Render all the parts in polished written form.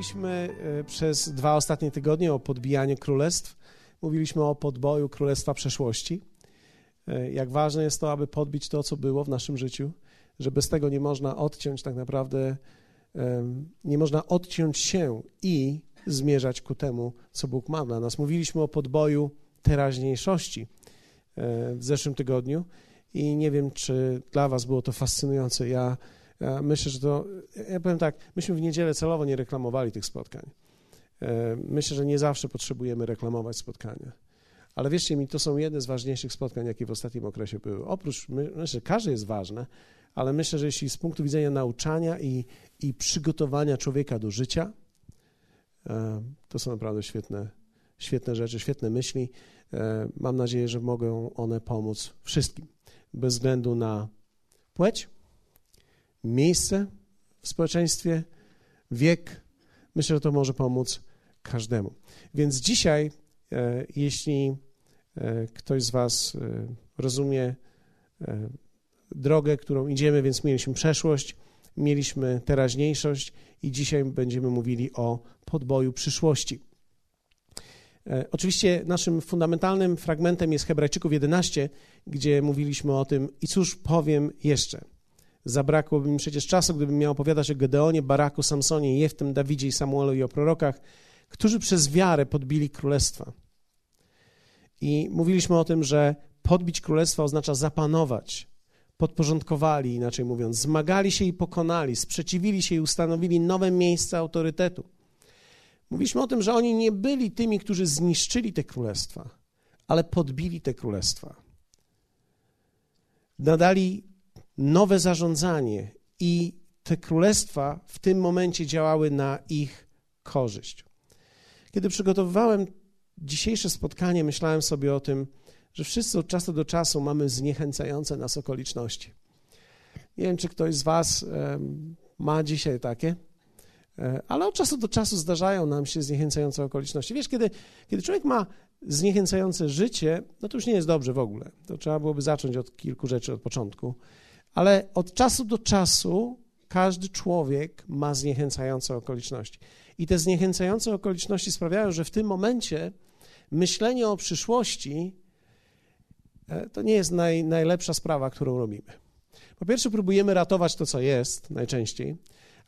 Mówiliśmy przez 2 ostatnie tygodnie o podbijaniu królestw. Mówiliśmy o podboju królestwa przeszłości. Jak ważne jest to, aby podbić to, co było w naszym życiu, że bez tego nie można odciąć tak naprawdę, nie można odciąć się i zmierzać ku temu, co Bóg ma dla nas. Mówiliśmy o podboju teraźniejszości w zeszłym tygodniu i nie wiem, czy dla was było to fascynujące. Ja myślę, że to, ja powiem tak, myśmy w niedzielę celowo nie reklamowali tych spotkań. Myślę, że nie zawsze potrzebujemy reklamować spotkania. Ale wierzcie mi, to są jedne z ważniejszych spotkań, jakie w ostatnim okresie były. Oprócz, myślę, że każde jest ważne, ale myślę, że jeśli z punktu widzenia nauczania i przygotowania człowieka do życia, to są naprawdę świetne rzeczy, świetne myśli. Mam nadzieję, że mogą one pomóc wszystkim, bez względu na płeć, miejsce w społeczeństwie, wiek. Myślę, że to może pomóc każdemu. Więc dzisiaj, jeśli ktoś z was rozumie drogę, którą idziemy, więc mieliśmy przeszłość, mieliśmy teraźniejszość i dzisiaj będziemy mówili o podboju przyszłości. Oczywiście naszym fundamentalnym fragmentem jest Hebrajczyków 11, gdzie mówiliśmy o tym i cóż powiem jeszcze. Zabrakłoby mi przecież czasu, gdybym miał opowiadać o Gedeonie, Baraku, Samsonie, Jeftem, Dawidzie i Samuelu i o prorokach, którzy przez wiarę podbili królestwa. I mówiliśmy o tym, że podbić królestwa oznacza zapanować, podporządkowali, inaczej mówiąc, zmagali się i pokonali, sprzeciwili się i ustanowili nowe miejsca autorytetu. Mówiliśmy o tym, że oni nie byli tymi, którzy zniszczyli te królestwa, ale podbili te królestwa. Nadali nowe zarządzanie i te królestwa w tym momencie działały na ich korzyść. Kiedy przygotowywałem dzisiejsze spotkanie, myślałem sobie o tym, że wszyscy od czasu do czasu mamy zniechęcające nas okoliczności. Nie wiem, czy ktoś z was ma dzisiaj takie, ale od czasu do czasu zdarzają nam się zniechęcające okoliczności. Wiesz, kiedy człowiek ma zniechęcające życie, no to już nie jest dobrze w ogóle. To trzeba byłoby zacząć od kilku rzeczy od początku. Ale od czasu do czasu każdy człowiek ma zniechęcające okoliczności. I te zniechęcające okoliczności sprawiają, że w tym momencie myślenie o przyszłości to nie jest najlepsza sprawa, którą robimy. Po pierwsze, próbujemy ratować to, co jest najczęściej,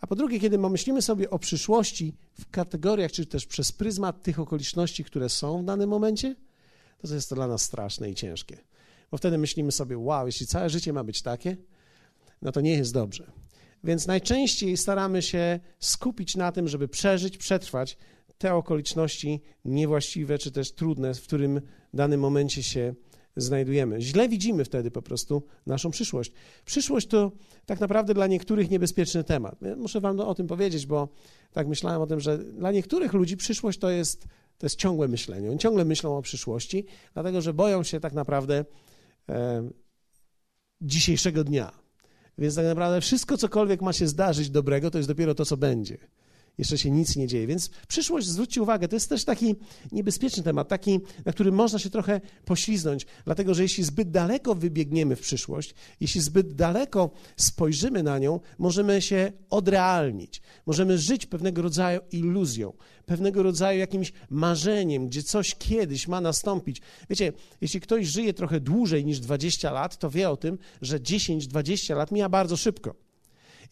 a po drugie, kiedy myślimy sobie o przyszłości w kategoriach, czy też przez pryzmat tych okoliczności, które są w danym momencie, to jest to dla nas straszne i ciężkie. Bo wtedy myślimy sobie, wow, jeśli całe życie ma być takie, no to nie jest dobrze. Więc najczęściej staramy się skupić na tym, żeby przeżyć, przetrwać te okoliczności niewłaściwe, czy też trudne, w którym w danym momencie się znajdujemy. Źle widzimy wtedy po prostu naszą przyszłość. Przyszłość to tak naprawdę dla niektórych niebezpieczny temat. Ja muszę wam o tym powiedzieć, bo tak myślałem o tym, że dla niektórych ludzi przyszłość to jest ciągłe myślenie. Oni ciągle myślą o przyszłości, dlatego że boją się tak naprawdę dzisiejszego dnia. Więc tak naprawdę wszystko, cokolwiek ma się zdarzyć dobrego, to jest dopiero to, co będzie. Jeszcze się nic nie dzieje, więc przyszłość, zwróćcie uwagę, to jest też taki niebezpieczny temat, taki, na który można się trochę pośliznąć, dlatego że jeśli zbyt daleko wybiegniemy w przyszłość, jeśli zbyt daleko spojrzymy na nią, możemy się odrealnić, możemy żyć pewnego rodzaju iluzją, pewnego rodzaju jakimś marzeniem, gdzie coś kiedyś ma nastąpić. Wiecie, jeśli ktoś żyje trochę dłużej niż 20 lat, to wie o tym, że 10-20 lat mija bardzo szybko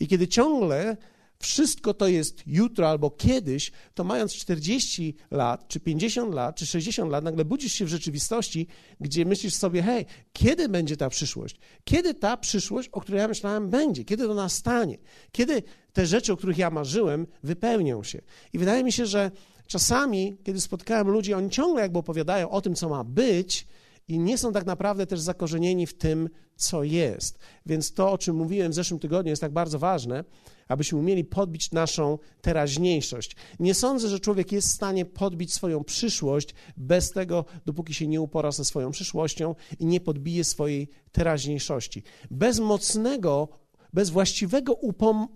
i kiedy ciągle wszystko to jest jutro albo kiedyś, to mając 40 lat, czy 50 lat, czy 60 lat, nagle budzisz się w rzeczywistości, gdzie myślisz sobie, hej, kiedy będzie ta przyszłość? Kiedy ta przyszłość, o której ja myślałem, będzie? Kiedy to nastanie? Kiedy te rzeczy, o których ja marzyłem, wypełnią się? I wydaje mi się, że czasami, kiedy spotkałem ludzi, oni ciągle jakby opowiadają o tym, co ma być, i nie są tak naprawdę też zakorzenieni w tym, co jest. Więc to, o czym mówiłem w zeszłym tygodniu, jest tak bardzo ważne, abyśmy umieli podbić naszą teraźniejszość. Nie sądzę, że człowiek jest w stanie podbić swoją przyszłość bez tego, dopóki się nie upora ze swoją przyszłością i nie podbije swojej teraźniejszości. Bez właściwego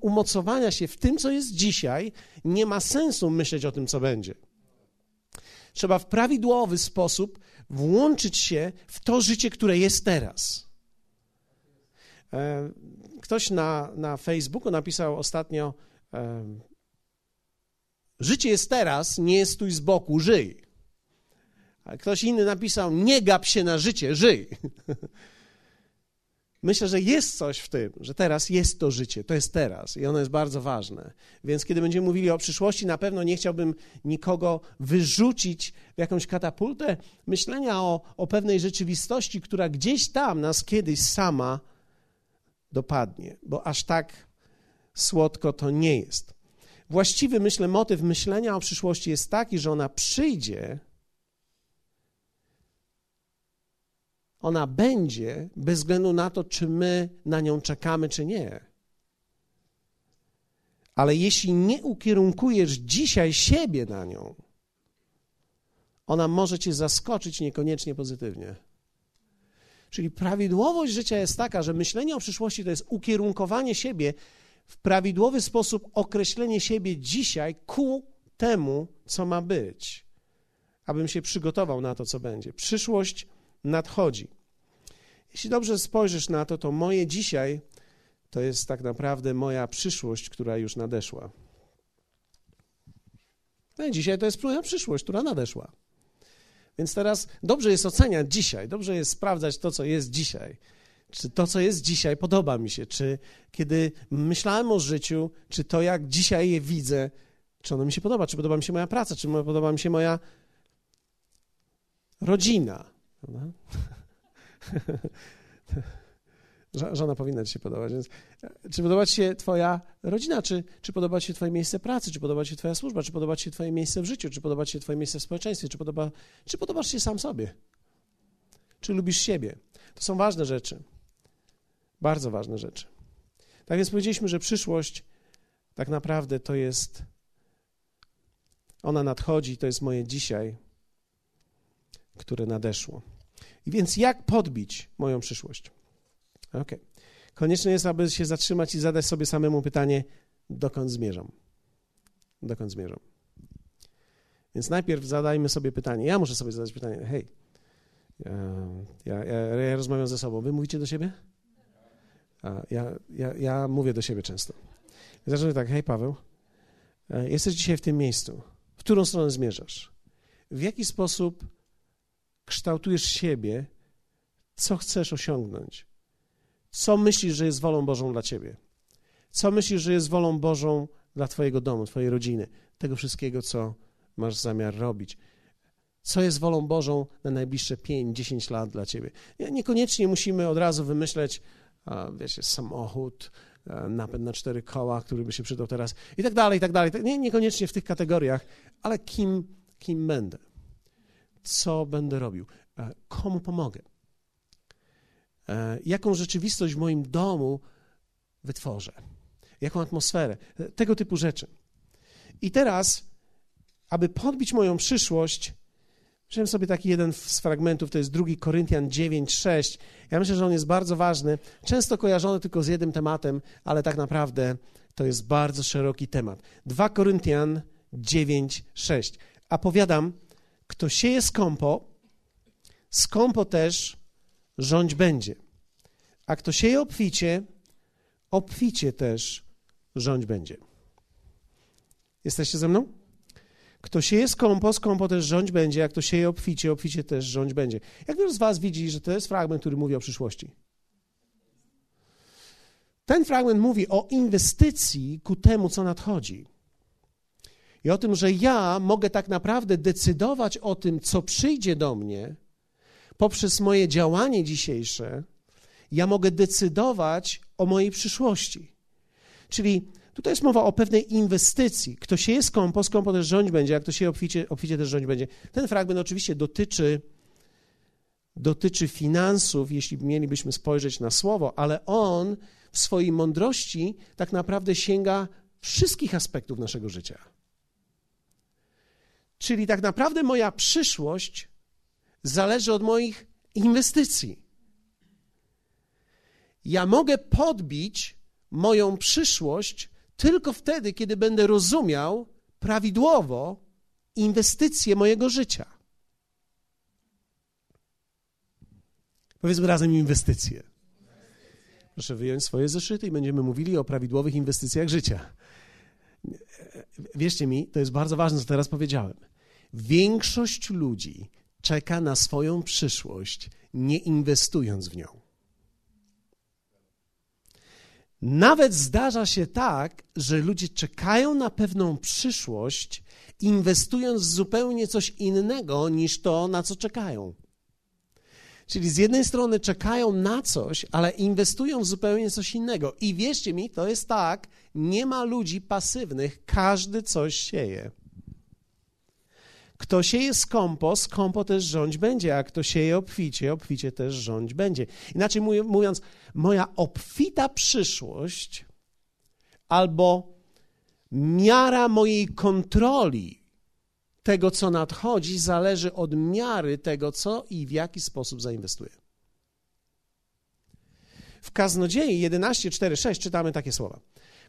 umocowania się w tym, co jest dzisiaj, nie ma sensu myśleć o tym, co będzie. Trzeba w prawidłowy sposób włączyć się w to życie, które jest teraz. Ktoś na Facebooku napisał ostatnio Życie jest teraz, nie stój z boku, żyj. A ktoś inny napisał, nie gap się na życie, żyj. Myślę, że jest coś w tym, że teraz jest to życie, to jest teraz i ono jest bardzo ważne. Więc kiedy będziemy mówili o przyszłości, na pewno nie chciałbym nikogo wyrzucić w jakąś katapultę myślenia o pewnej rzeczywistości, która gdzieś tam nas kiedyś sama dopadnie, bo aż tak słodko to nie jest. Właściwy, myślę, motyw myślenia o przyszłości jest taki, że ona przyjdzie, ona będzie bez względu na to, czy my na nią czekamy, czy nie. Ale jeśli nie ukierunkujesz dzisiaj siebie na nią, ona może cię zaskoczyć niekoniecznie pozytywnie. Czyli prawidłowość życia jest taka, że myślenie o przyszłości to jest ukierunkowanie siebie w prawidłowy sposób, określenie siebie dzisiaj ku temu, co ma być, abym się przygotował na to, co będzie. Przyszłość nadchodzi. Jeśli dobrze spojrzysz na to, to moje dzisiaj to jest tak naprawdę moja przyszłość, która już nadeszła. No i dzisiaj to jest moja przyszłość, która nadeszła. Więc teraz dobrze jest oceniać dzisiaj, dobrze jest sprawdzać to, co jest dzisiaj. Czy to, co jest dzisiaj, podoba mi się? Czy kiedy myślałem o życiu, czy to, jak dzisiaj je widzę, czy ono mi się podoba? Czy podoba mi się moja praca? Czy podoba mi się moja rodzina? Żona powinna ci się podobać. Więc czy podoba ci się twoja rodzina? Czy podoba ci się twoje miejsce pracy? Czy podoba ci się twoja służba? Czy podoba ci się twoje miejsce w życiu? Czy podoba ci się twoje miejsce w społeczeństwie? Czy podobasz się sam sobie? Czy lubisz siebie? To są ważne rzeczy. Bardzo ważne rzeczy. Tak więc powiedzieliśmy, że przyszłość tak naprawdę to jest, ona nadchodzi, to jest moje dzisiaj, które nadeszło. I więc jak podbić moją przyszłość? Okej. Konieczne jest, aby się zatrzymać i zadać sobie samemu pytanie, dokąd zmierzam? Dokąd zmierzam? Więc najpierw zadajmy sobie pytanie. Ja muszę sobie zadać pytanie. Hej, ja rozmawiam ze sobą. Wy mówicie do siebie? Ja mówię do siebie często. Zacznę tak, hej Paweł, jesteś dzisiaj w tym miejscu. W którą stronę zmierzasz? W jaki sposób kształtujesz siebie, co chcesz osiągnąć? Co myślisz, że jest wolą Bożą dla ciebie? Co myślisz, że jest wolą Bożą dla twojego domu, twojej rodziny? Tego wszystkiego, co masz zamiar robić. Co jest wolą Bożą na najbliższe 5-10 lat dla ciebie? Niekoniecznie musimy od razu wymyśleć, wiecie, samochód, napęd na 4 koła, który by się przydał teraz i tak dalej, i tak dalej. Niekoniecznie w tych kategoriach, ale kim będę? Co będę robił, komu pomogę, jaką rzeczywistość w moim domu wytworzę, jaką atmosferę, tego typu rzeczy. I teraz, aby podbić moją przyszłość, wziąłem sobie taki jeden z fragmentów, to jest 2 Koryntian 9:6. Ja myślę, że on jest bardzo ważny, często kojarzony tylko z jednym tematem, ale tak naprawdę to jest bardzo szeroki temat. 2 Koryntian 9:6. A powiadam, kto sieje skąpo też rządź będzie. A kto sieje obficie, obficie też rządź będzie. Jesteście ze mną? Kto sieje skąpo też rządź będzie, a kto sieje obficie, obficie też rządź będzie. Jak wielu z was widzi, że to jest fragment, który mówi o przyszłości? Ten fragment mówi o inwestycji ku temu, co nadchodzi. I o tym, że ja mogę tak naprawdę decydować o tym, co przyjdzie do mnie poprzez moje działanie dzisiejsze, ja mogę decydować o mojej przyszłości. Czyli tutaj jest mowa o pewnej inwestycji. Kto sieje skąpo też rządź będzie, a kto sieje obficie, obficie też rządź będzie. Ten fragment oczywiście dotyczy finansów, jeśli mielibyśmy spojrzeć na słowo, ale on w swojej mądrości tak naprawdę sięga wszystkich aspektów naszego życia. Czyli tak naprawdę moja przyszłość zależy od moich inwestycji. Ja mogę podbić moją przyszłość tylko wtedy, kiedy będę rozumiał prawidłowo inwestycje mojego życia. Powiedzmy razem inwestycje. Proszę wyjąć swoje zeszyty i będziemy mówili o prawidłowych inwestycjach życia. wierzcie mi, to jest bardzo ważne, co teraz powiedziałem. Większość ludzi czeka na swoją przyszłość, nie inwestując w nią. Nawet zdarza się tak, że ludzie czekają na pewną przyszłość, inwestując w zupełnie coś innego niż to, na co czekają. Czyli z jednej strony czekają na coś, ale inwestują w zupełnie coś innego. I wierzcie mi, to jest tak, nie ma ludzi pasywnych, każdy coś sieje. Kto sieje skąpo też rządź będzie, a kto sieje obficie, obficie też rządź będzie. Inaczej mówiąc, moja obfita przyszłość albo miara mojej kontroli tego, co nadchodzi, zależy od miary tego, co i w jaki sposób zainwestuję. W Kaznodziei 11:4-6 czytamy takie słowa.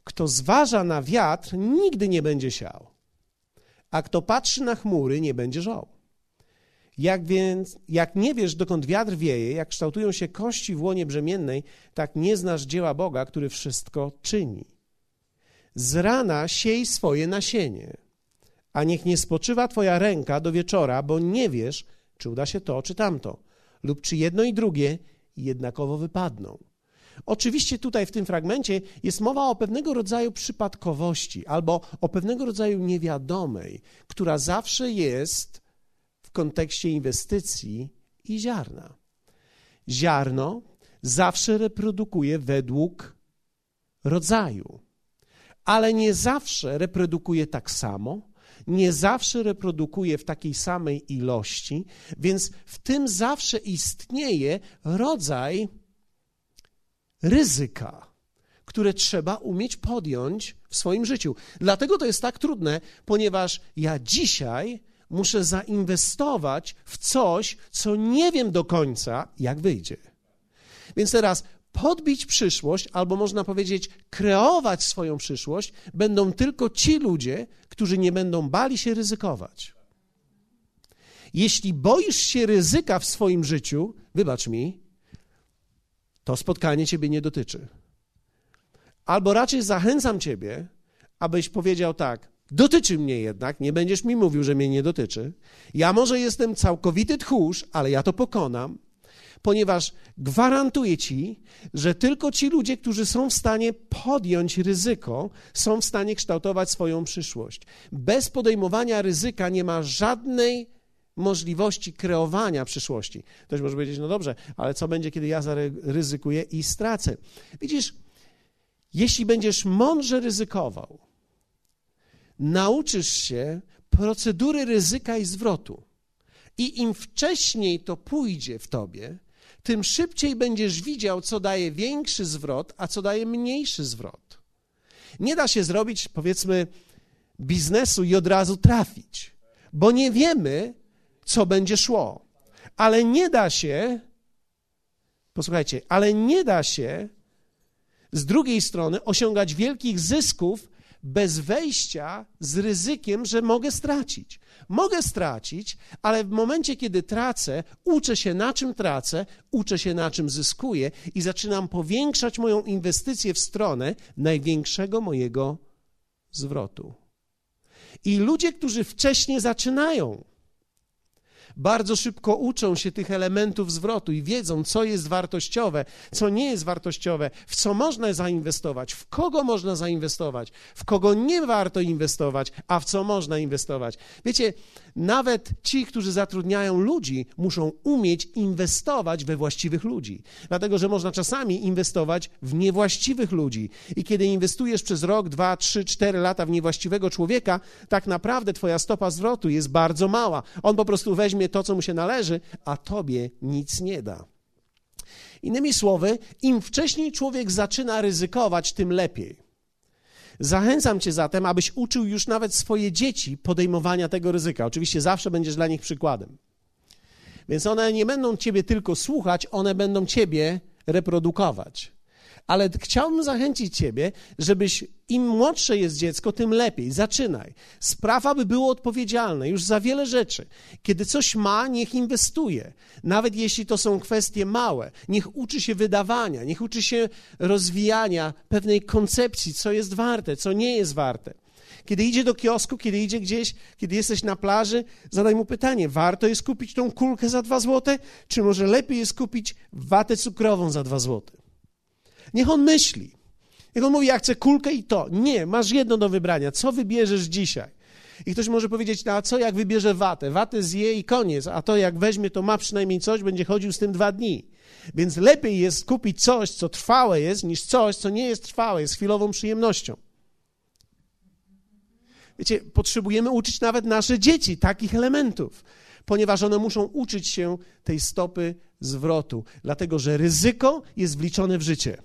Kto zważa na wiatr, nigdy nie będzie siał, a kto patrzy na chmury, nie będzie żał. Jak nie wiesz, dokąd wiatr wieje, jak kształtują się kości w łonie brzemiennej, tak nie znasz dzieła Boga, który wszystko czyni. Z rana siej swoje nasienie, a niech nie spoczywa twoja ręka do wieczora, bo nie wiesz, czy uda się to, czy tamto, lub czy jedno i drugie jednakowo wypadną. Oczywiście tutaj w tym fragmencie jest mowa o pewnego rodzaju przypadkowości albo o pewnego rodzaju niewiadomej, która zawsze jest w kontekście inwestycji i ziarna. Ziarno zawsze reprodukuje według rodzaju, ale nie zawsze reprodukuje tak samo, nie zawsze reprodukuje w takiej samej ilości, więc w tym zawsze istnieje rodzaj ryzyka, które trzeba umieć podjąć w swoim życiu. Dlatego to jest tak trudne, ponieważ ja dzisiaj muszę zainwestować w coś, co nie wiem do końca, jak wyjdzie. Więc teraz podbić przyszłość, albo można powiedzieć kreować swoją przyszłość, będą tylko ci ludzie, którzy nie będą bali się ryzykować. Jeśli boisz się ryzyka w swoim życiu, wybacz mi, to spotkanie ciebie nie dotyczy. Albo raczej zachęcam ciebie, abyś powiedział tak, dotyczy mnie jednak, nie będziesz mi mówił, że mnie nie dotyczy. Ja może jestem całkowity tchórz, ale ja to pokonam, ponieważ gwarantuję ci, że tylko ci ludzie, którzy są w stanie podjąć ryzyko, są w stanie kształtować swoją przyszłość. Bez podejmowania ryzyka nie ma żadnej możliwości kreowania przyszłości. Ktoś może powiedzieć, no dobrze, ale co będzie, kiedy ja zaryzykuję i stracę? Widzisz, jeśli będziesz mądrze ryzykował, nauczysz się procedury ryzyka i zwrotu. I im wcześniej to pójdzie w tobie, tym szybciej będziesz widział, co daje większy zwrot, a co daje mniejszy zwrot. Nie da się zrobić, powiedzmy, biznesu i od razu trafić, bo nie wiemy, co będzie szło, ale nie da się, posłuchajcie, ale nie da się z drugiej strony osiągać wielkich zysków bez wejścia z ryzykiem, że mogę stracić. Mogę stracić, ale w momencie, kiedy tracę, uczę się na czym tracę, uczę się na czym zyskuję i zaczynam powiększać moją inwestycję w stronę największego mojego zwrotu. I ludzie, którzy wcześniej zaczynają, bardzo szybko uczą się tych elementów zwrotu i wiedzą, co jest wartościowe, co nie jest wartościowe, w co można zainwestować, w kogo można zainwestować, w kogo nie warto inwestować, a w co można inwestować. Wiecie, nawet ci, którzy zatrudniają ludzi, muszą umieć inwestować we właściwych ludzi, dlatego że można czasami inwestować w niewłaściwych ludzi i kiedy inwestujesz przez rok, 2, 3, 4 lata w niewłaściwego człowieka, tak naprawdę twoja stopa zwrotu jest bardzo mała. On po prostu weźmie to, co mu się należy, a tobie nic nie da. Innymi słowy, im wcześniej człowiek zaczyna ryzykować, tym lepiej. Zachęcam cię zatem, abyś uczył już nawet swoje dzieci podejmowania tego ryzyka. Oczywiście zawsze będziesz dla nich przykładem. Więc one nie będą ciebie tylko słuchać, one będą ciebie reprodukować. Ale chciałbym zachęcić ciebie, żebyś, im młodsze jest dziecko, tym lepiej. Zaczynaj. Spraw, aby było odpowiedzialne już za wiele rzeczy. Kiedy coś ma, niech inwestuje. Nawet jeśli to są kwestie małe. Niech uczy się wydawania, niech uczy się rozwijania pewnej koncepcji, co jest warte, co nie jest warte. Kiedy idzie do kiosku, kiedy idzie gdzieś, kiedy jesteś na plaży, zadaj mu pytanie, warto jest kupić tą kulkę za 2 zł, czy może lepiej jest kupić watę cukrową za 2 zł? Niech on myśli. Niech on mówi, ja chcę kulkę i to. Nie, masz jedno do wybrania. Co wybierzesz dzisiaj? I ktoś może powiedzieć, no a co jak wybierze watę? Watę zje i koniec, a to jak weźmie, to ma przynajmniej coś, będzie chodził z tym 2 dni. Więc lepiej jest kupić coś, co trwałe jest, niż coś, co nie jest trwałe, jest chwilową przyjemnością. Wiecie, potrzebujemy uczyć nawet nasze dzieci takich elementów, ponieważ one muszą uczyć się tej stopy zwrotu, dlatego że ryzyko jest wliczone w życie.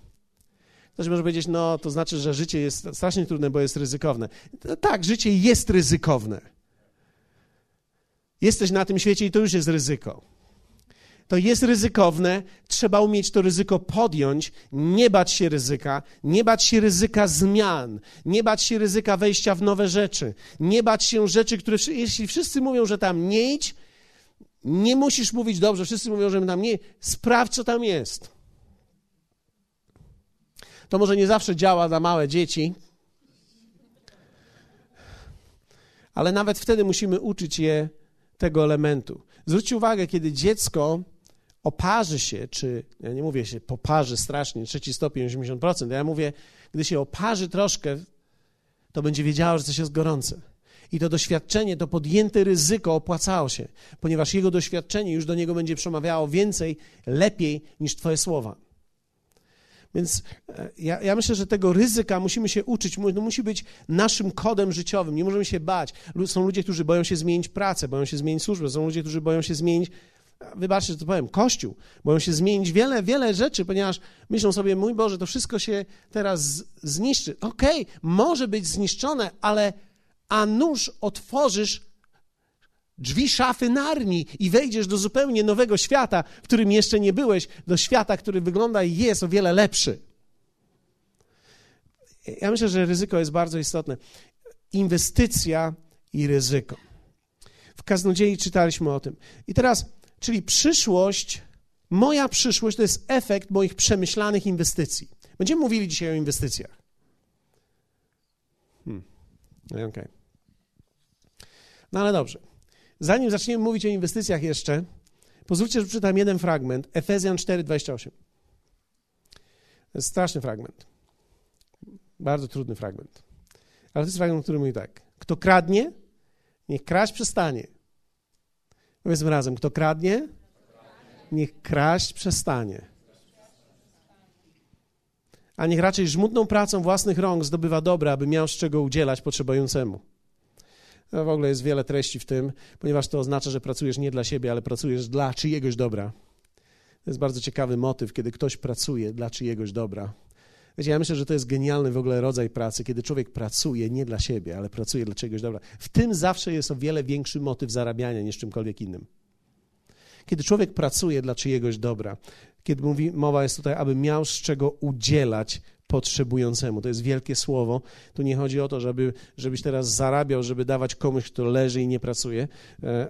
Ktoś może powiedzieć, no to znaczy, że życie jest strasznie trudne, bo jest ryzykowne. No, tak, życie jest ryzykowne. Jesteś na tym świecie i to już jest ryzyko. To jest ryzykowne, trzeba umieć to ryzyko podjąć, nie bać się ryzyka, nie bać się ryzyka zmian, nie bać się ryzyka wejścia w nowe rzeczy, nie bać się rzeczy, które, jeśli wszyscy mówią, że tam nie idź, nie musisz mówić, dobrze, wszyscy mówią, że tam nie idź, sprawdź, co tam jest. To może nie zawsze działa na małe dzieci, ale nawet wtedy musimy uczyć je tego elementu. Zwróćcie uwagę, kiedy dziecko oparzy się, czy ja nie mówię się poparzy strasznie, 3 stopień, 80%, ja mówię, gdy się oparzy troszkę, to będzie wiedziało, że coś jest gorące. I to doświadczenie, to podjęte ryzyko opłacało się, ponieważ jego doświadczenie już do niego będzie przemawiało więcej, lepiej niż twoje słowa. Więc ja myślę, że tego ryzyka musimy się uczyć, no musi być naszym kodem życiowym, nie możemy się bać. Są ludzie, którzy boją się zmienić pracę, boją się zmienić służbę, są ludzie, którzy boją się zmienić, wybaczcie, że to powiem, kościół, boją się zmienić wiele, wiele rzeczy, ponieważ myślą sobie, mój Boże, to wszystko się teraz zniszczy. Okej, może być zniszczone, ale a nuż otworzysz drzwi szafy narni i wejdziesz do zupełnie nowego świata, w którym jeszcze nie byłeś, do świata, który wygląda i jest o wiele lepszy. Ja myślę, że ryzyko jest bardzo istotne. Inwestycja i ryzyko. W Kaznodziei czytaliśmy o tym. I teraz, czyli przyszłość, moja przyszłość to jest efekt moich przemyślanych inwestycji. Będziemy mówili dzisiaj o inwestycjach. Okej. No ale dobrze. Zanim zaczniemy mówić o inwestycjach jeszcze, pozwólcie, że przeczytam jeden fragment, Efezjan 4,28. To jest straszny fragment, bardzo trudny fragment, ale to jest fragment, który mówi tak. Kto kradnie, niech kraść przestanie. Powiedzmy razem, kto kradnie, niech kraść przestanie. A niech raczej żmudną pracą własnych rąk zdobywa dobra, aby miał z czego udzielać potrzebującemu. No w ogóle jest wiele treści w tym, ponieważ to oznacza, że pracujesz nie dla siebie, ale pracujesz dla czyjegoś dobra. To jest bardzo ciekawy motyw, kiedy ktoś pracuje dla czyjegoś dobra. Wiecie, ja myślę, że to jest genialny w ogóle rodzaj pracy, kiedy człowiek pracuje nie dla siebie, ale pracuje dla czyjegoś dobra. W tym zawsze jest o wiele większy motyw zarabiania niż czymkolwiek innym. Kiedy człowiek pracuje dla czyjegoś dobra, kiedy mówi, mowa jest tutaj, aby miał z czego udzielać potrzebującemu. To jest wielkie słowo. Tu nie chodzi o to, żebyś teraz zarabiał, żeby dawać komuś, kto leży i nie pracuje,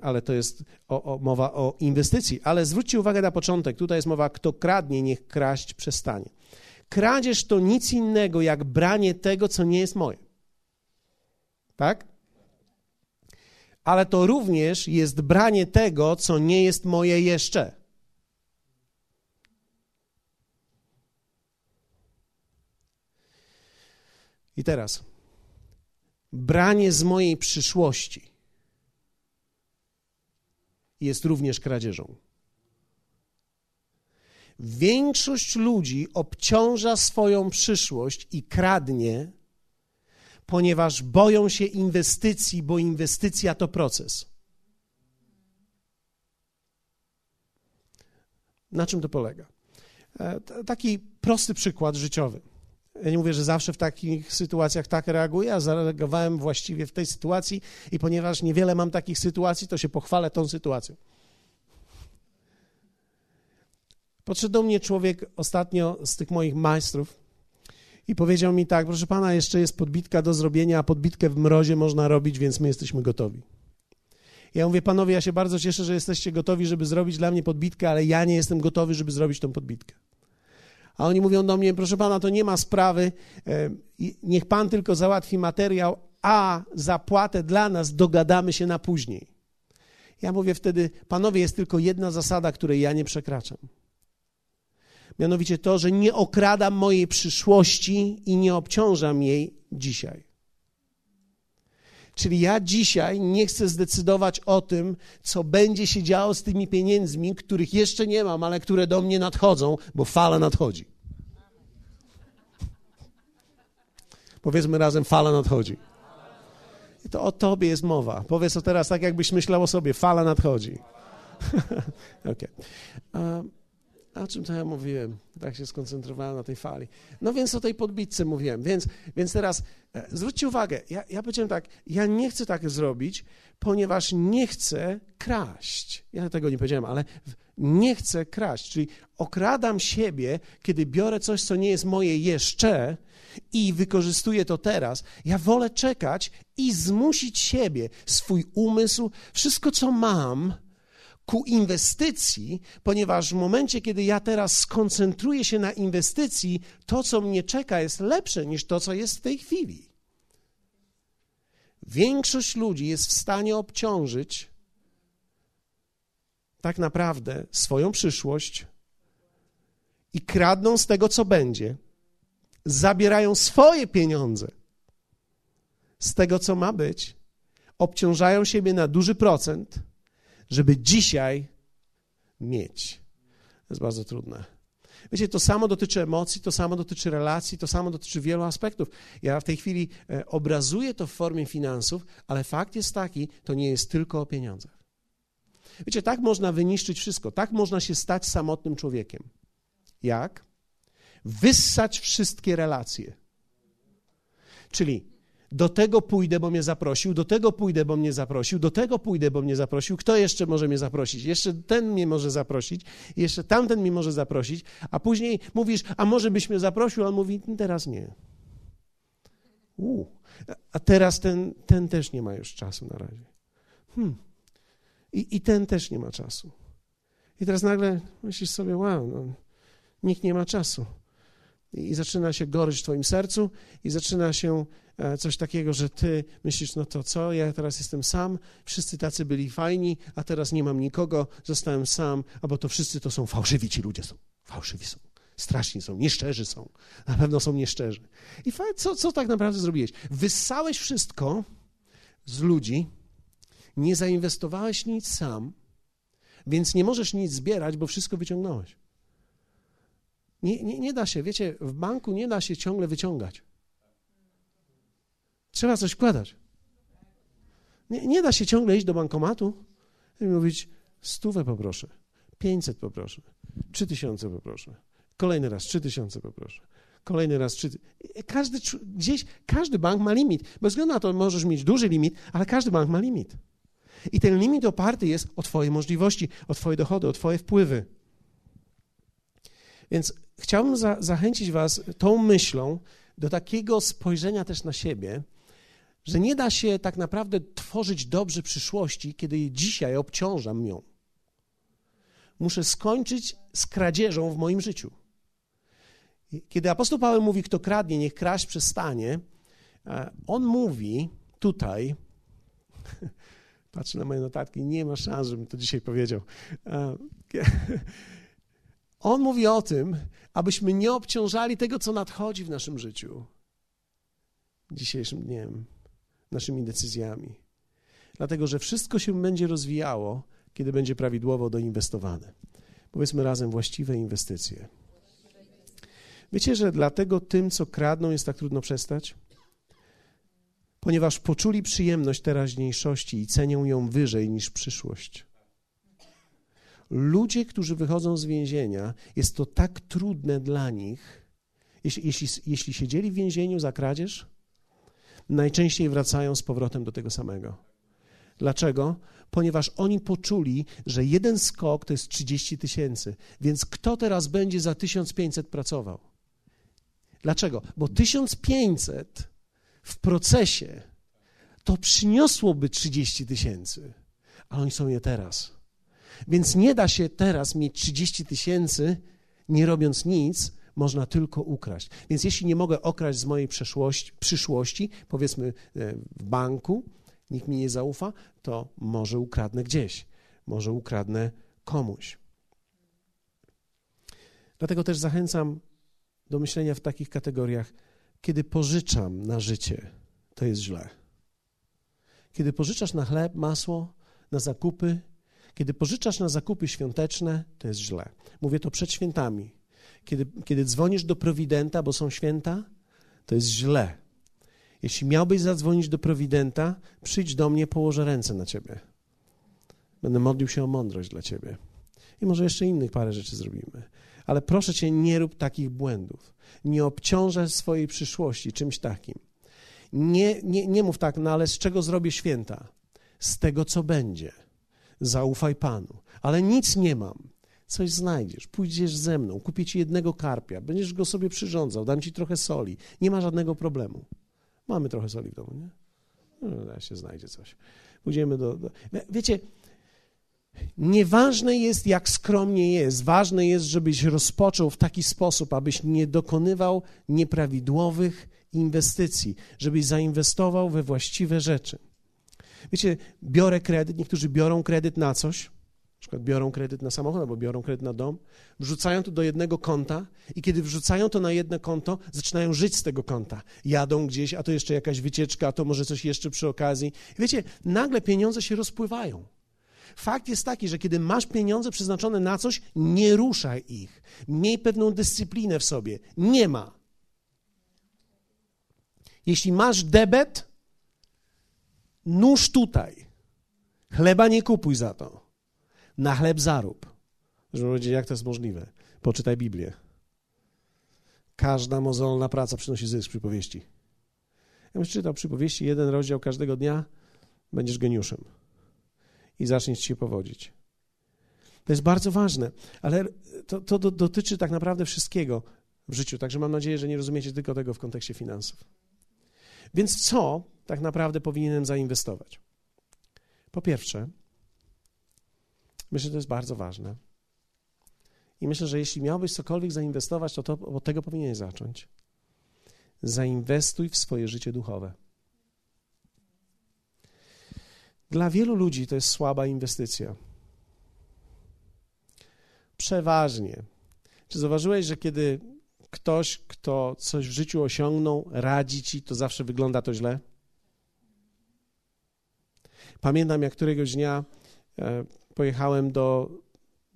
ale to jest mowa o inwestycji. Ale zwróćcie uwagę na początek. Tutaj jest mowa, kto kradnie, niech kraść przestanie. Kradzież to nic innego, jak branie tego, co nie jest moje. Tak? Ale to również jest branie tego, co nie jest moje jeszcze. I teraz, branie z mojej przyszłości jest również kradzieżą. Większość ludzi obciąża swoją przyszłość i kradnie, ponieważ boją się inwestycji, bo inwestycja to proces. Na czym to polega? Taki prosty przykład życiowy. Ja nie mówię, że zawsze w takich sytuacjach tak reaguję, a zareagowałem właściwie w tej sytuacji i ponieważ niewiele mam takich sytuacji, to się pochwalę tą sytuacją. Podszedł do mnie człowiek ostatnio z tych moich majstrów i powiedział mi tak, proszę pana, jeszcze jest podbitka do zrobienia, a podbitkę w mrozie można robić, więc my jesteśmy gotowi. Ja mówię, panowie, ja się bardzo cieszę, że jesteście gotowi, żeby zrobić dla mnie podbitkę, ale ja nie jestem gotowy, żeby zrobić tą podbitkę. A oni mówią do mnie, proszę pana, to nie ma sprawy, niech pan tylko załatwi materiał, a zapłatę dla nas dogadamy się na później. Ja mówię wtedy, panowie, jest tylko jedna zasada, której ja nie przekraczam. Mianowicie to, że nie okradam mojej przyszłości i nie obciążam jej dzisiaj. Czyli ja dzisiaj nie chcę zdecydować o tym, co będzie się działo z tymi pieniędzmi, których jeszcze nie mam, ale które do mnie nadchodzą, bo fala nadchodzi. Powiedzmy razem, fala nadchodzi. I to o tobie jest mowa. Powiedz to teraz tak, jakbyś myślał o sobie. Fala nadchodzi. Okay. O czym to ja mówiłem? Tak się skoncentrowałem na tej fali. No więc o tej podbitce mówiłem. Więc teraz zwróćcie uwagę. Ja powiedziałem tak, ja nie chcę tak zrobić, ponieważ nie chcę kraść. Ja tego nie powiedziałem, ale nie chcę kraść. Czyli okradam siebie, kiedy biorę coś, co nie jest moje jeszcze i wykorzystuję to teraz. Ja wolę czekać i zmusić siebie, swój umysł, wszystko, co mam, ku inwestycji, ponieważ w momencie, kiedy ja teraz skoncentruję się na inwestycji, to, co mnie czeka, jest lepsze niż to, co jest w tej chwili. Większość ludzi jest w stanie obciążyć tak naprawdę swoją przyszłość i kradną z tego, co będzie. Zabierają swoje pieniądze z tego, co ma być, obciążają siebie na duży procent, żeby dzisiaj mieć. To jest bardzo trudne. Wiecie, to samo dotyczy emocji, to samo dotyczy relacji, to samo dotyczy wielu aspektów. Ja w tej chwili obrazuję to w formie finansów, ale fakt jest taki, to nie jest tylko o pieniądzach. Wiecie, tak można wyniszczyć wszystko, tak można się stać samotnym człowiekiem. Jak? Wyssać wszystkie relacje. Czyli do tego pójdę, bo mnie zaprosił, do tego pójdę, bo mnie zaprosił, do tego pójdę, bo mnie zaprosił. Kto jeszcze może mnie zaprosić? Jeszcze ten mnie może zaprosić, jeszcze tamten mnie może zaprosić, a później mówisz, a może byś mnie zaprosił, a on mówi, teraz nie. A teraz ten też nie ma już czasu na razie. I ten też nie ma czasu. I teraz nagle myślisz sobie, wow, no, nikt nie ma czasu. I zaczyna się gorycz w twoim sercu i zaczyna się coś takiego, że ty myślisz, no to co, ja teraz jestem sam, wszyscy tacy byli fajni, a teraz nie mam nikogo, zostałem sam, albo to wszyscy to są fałszywi, ci ludzie są, fałszywi są, straszni są, nieszczerzy są, na pewno są nieszczerzy. I co tak naprawdę zrobiłeś? Wyssałeś wszystko z ludzi, nie zainwestowałeś nic sam, więc nie możesz nic zbierać, bo wszystko wyciągnąłeś. Nie da się, wiecie, w banku nie da się ciągle wyciągać. Trzeba coś wkładać. Nie da się ciągle iść do bankomatu i mówić 100 poproszę, 500 poproszę, 3000 poproszę, kolejny raz 3000 poproszę, kolejny raz 3000. Każdy bank ma limit. Bez względu na to możesz mieć duży limit, ale każdy bank ma limit. I ten limit oparty jest o twoje możliwości, o twoje dochody, o twoje wpływy. Więc chciałbym zachęcić was tą myślą do takiego spojrzenia też na siebie, że nie da się tak naprawdę tworzyć dobrze przyszłości, kiedy dzisiaj obciążam ją. Muszę skończyć z kradzieżą w moim życiu. Kiedy apostoł Paweł mówi, kto kradnie, niech kraść przestanie, on mówi tutaj, patrzę na moje notatki, nie ma szans, żebym to dzisiaj powiedział, on mówi o tym, abyśmy nie obciążali tego, co nadchodzi w naszym życiu, dzisiejszym dniem, naszymi decyzjami. Dlatego, że wszystko się będzie rozwijało, kiedy będzie prawidłowo doinwestowane. Powiedzmy razem, właściwe inwestycje. Wiecie, że dlatego tym, co kradną, jest tak trudno przestać? Ponieważ poczuli przyjemność teraźniejszości i cenią ją wyżej niż przyszłość. Ludzie, którzy wychodzą z więzienia, jest to tak trudne dla nich. Jeśli siedzieli w więzieniu za kradzież, najczęściej wracają z powrotem do tego samego. Dlaczego? Ponieważ oni poczuli, że jeden skok to jest 30 000, więc kto teraz będzie za 1500 pracował? Dlaczego? Bo 1500 w procesie to przyniosłoby 30 000, ale oni są je teraz. Więc nie da się teraz mieć 30 000, nie robiąc nic, można tylko ukraść. Więc jeśli nie mogę okraść z mojej przyszłości, powiedzmy w banku, nikt mi nie zaufa, to może ukradnę gdzieś, może ukradnę komuś. Dlatego też zachęcam do myślenia w takich kategoriach, kiedy pożyczam na życie, to jest źle. Kiedy pożyczasz na chleb, masło, na zakupy, kiedy pożyczasz na zakupy świąteczne, to jest źle. Mówię to przed świętami. Kiedy dzwonisz do Providenta, bo są święta, to jest źle. Jeśli miałbyś zadzwonić do Providenta, przyjdź do mnie, położę ręce na ciebie. Będę modlił się o mądrość dla ciebie. I może jeszcze innych parę rzeczy zrobimy. Ale proszę cię, nie rób takich błędów. Nie obciążaj swojej przyszłości czymś takim. Nie mów tak, no ale z czego zrobię święta? Z tego, co będzie. Zaufaj Panu. Ale nic nie mam. Coś znajdziesz, pójdziesz ze mną, kupię ci jednego karpia, będziesz go sobie przyrządzał, dam ci trochę soli. Nie ma żadnego problemu. Mamy trochę soli w domu, nie? No, się znajdzie coś. Pójdziemy do... Wiecie, nieważne jest, jak skromnie jest. Ważne jest, żebyś rozpoczął w taki sposób, abyś nie dokonywał nieprawidłowych inwestycji, żebyś zainwestował we właściwe rzeczy. Wiecie, biorę kredyt, niektórzy biorą kredyt na coś, na przykład biorą kredyt na samochód albo biorą kredyt na dom, wrzucają to do jednego konta i kiedy wrzucają to na jedno konto, zaczynają żyć z tego konta. Jadą gdzieś, a to jeszcze jakaś wycieczka, a to może coś jeszcze przy okazji. I wiecie, nagle pieniądze się rozpływają. Fakt jest taki, że kiedy masz pieniądze przeznaczone na coś, nie ruszaj ich. Miej pewną dyscyplinę w sobie. Nie ma. Jeśli masz debet, nóż tutaj. Chleba nie kupuj za to. Na chleb zarób. Żeby powiedzieć, jak to jest możliwe. Poczytaj Biblię. Każda mozolna praca przynosi zysk, przypowieści. Jakbyś czytał przypowieści, jeden rozdział każdego dnia, będziesz geniuszem. I zaczniesz się powodzić. To jest bardzo ważne, ale to dotyczy tak naprawdę wszystkiego w życiu, także mam nadzieję, że nie rozumiecie tylko tego w kontekście finansów. Więc co tak naprawdę powinienem zainwestować? Po pierwsze, myślę, że to jest bardzo ważne i myślę, że jeśli miałbyś cokolwiek zainwestować, to od tego powinieneś zacząć. Zainwestuj w swoje życie duchowe. Dla wielu ludzi to jest słaba inwestycja. Przeważnie. Czy zauważyłeś, że kiedy ktoś, kto coś w życiu osiągnął, radzi ci, to zawsze wygląda to źle? Pamiętam, jak któregoś dnia pojechałem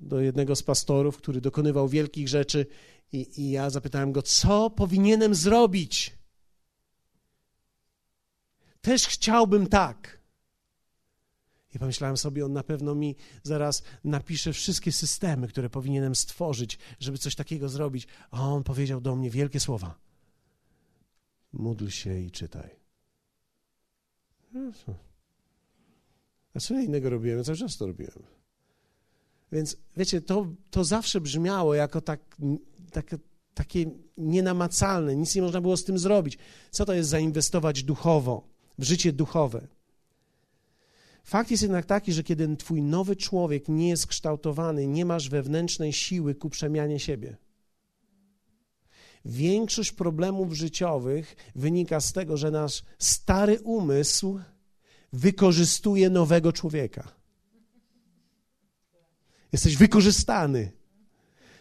do jednego z pastorów, który dokonywał wielkich rzeczy i ja zapytałem go, co powinienem zrobić? Też chciałbym tak. I pomyślałem sobie, on na pewno mi zaraz napisze wszystkie systemy, które powinienem stworzyć, żeby coś takiego zrobić. A on powiedział do mnie wielkie słowa. Módl się i czytaj. A co ja innego robiłem? Cały czas to robiłem. Więc wiecie, to zawsze brzmiało jako takie nienamacalne. Nic nie można było z tym zrobić. Co to jest zainwestować duchowo, w życie duchowe? Fakt jest jednak taki, że kiedy twój nowy człowiek nie jest kształtowany, nie masz wewnętrznej siły ku przemianie siebie. Większość problemów życiowych wynika z tego, że nasz stary umysł wykorzystuje nowego człowieka. Jesteś wykorzystany.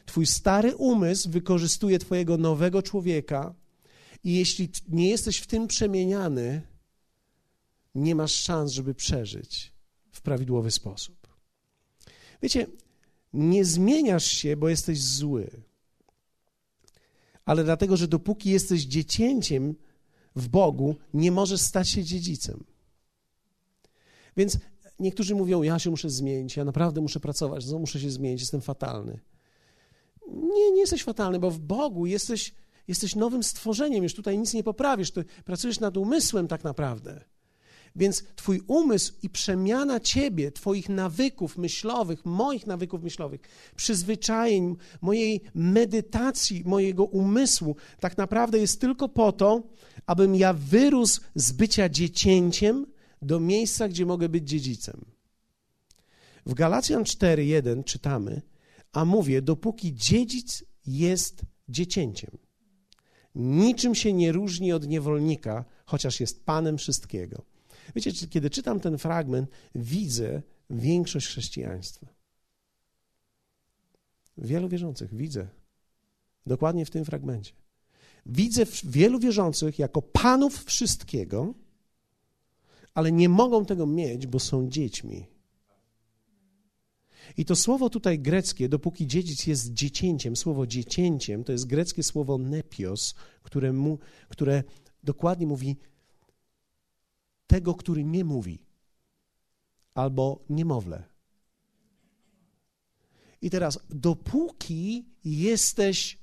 Twój stary umysł wykorzystuje twojego nowego człowieka i jeśli nie jesteś w tym przemieniany, nie masz szans, żeby przeżyć w prawidłowy sposób. Wiecie, nie zmieniasz się, bo jesteś zły, ale dlatego, że dopóki jesteś dziecięciem w Bogu, nie możesz stać się dziedzicem. Więc niektórzy mówią, ja się muszę zmienić, ja naprawdę muszę pracować, no muszę się zmienić, jestem fatalny. Nie jesteś fatalny, bo w Bogu jesteś nowym stworzeniem, już tutaj nic nie poprawisz, ty pracujesz nad umysłem tak naprawdę. Więc twój umysł i przemiana ciebie, twoich nawyków myślowych, moich nawyków myślowych, przyzwyczajeń, mojej medytacji, mojego umysłu, tak naprawdę jest tylko po to, abym ja wyrósł z bycia dziecięciem do miejsca, gdzie mogę być dziedzicem. W Galacjan 4:1 czytamy, a mówię, dopóki dziedzic jest dziecięciem. Niczym się nie różni od niewolnika, chociaż jest panem wszystkiego. Wiecie, kiedy czytam ten fragment, widzę większość chrześcijaństwa. Wielu wierzących widzę. Dokładnie w tym fragmencie. Widzę wielu wierzących jako panów wszystkiego, ale nie mogą tego mieć, bo są dziećmi. I to słowo tutaj greckie, dopóki dziedzic jest dziecięciem, słowo dziecięciem to jest greckie słowo nepios, które dokładnie mówi tego, który nie mówi, albo niemowlę. I teraz, dopóki jesteś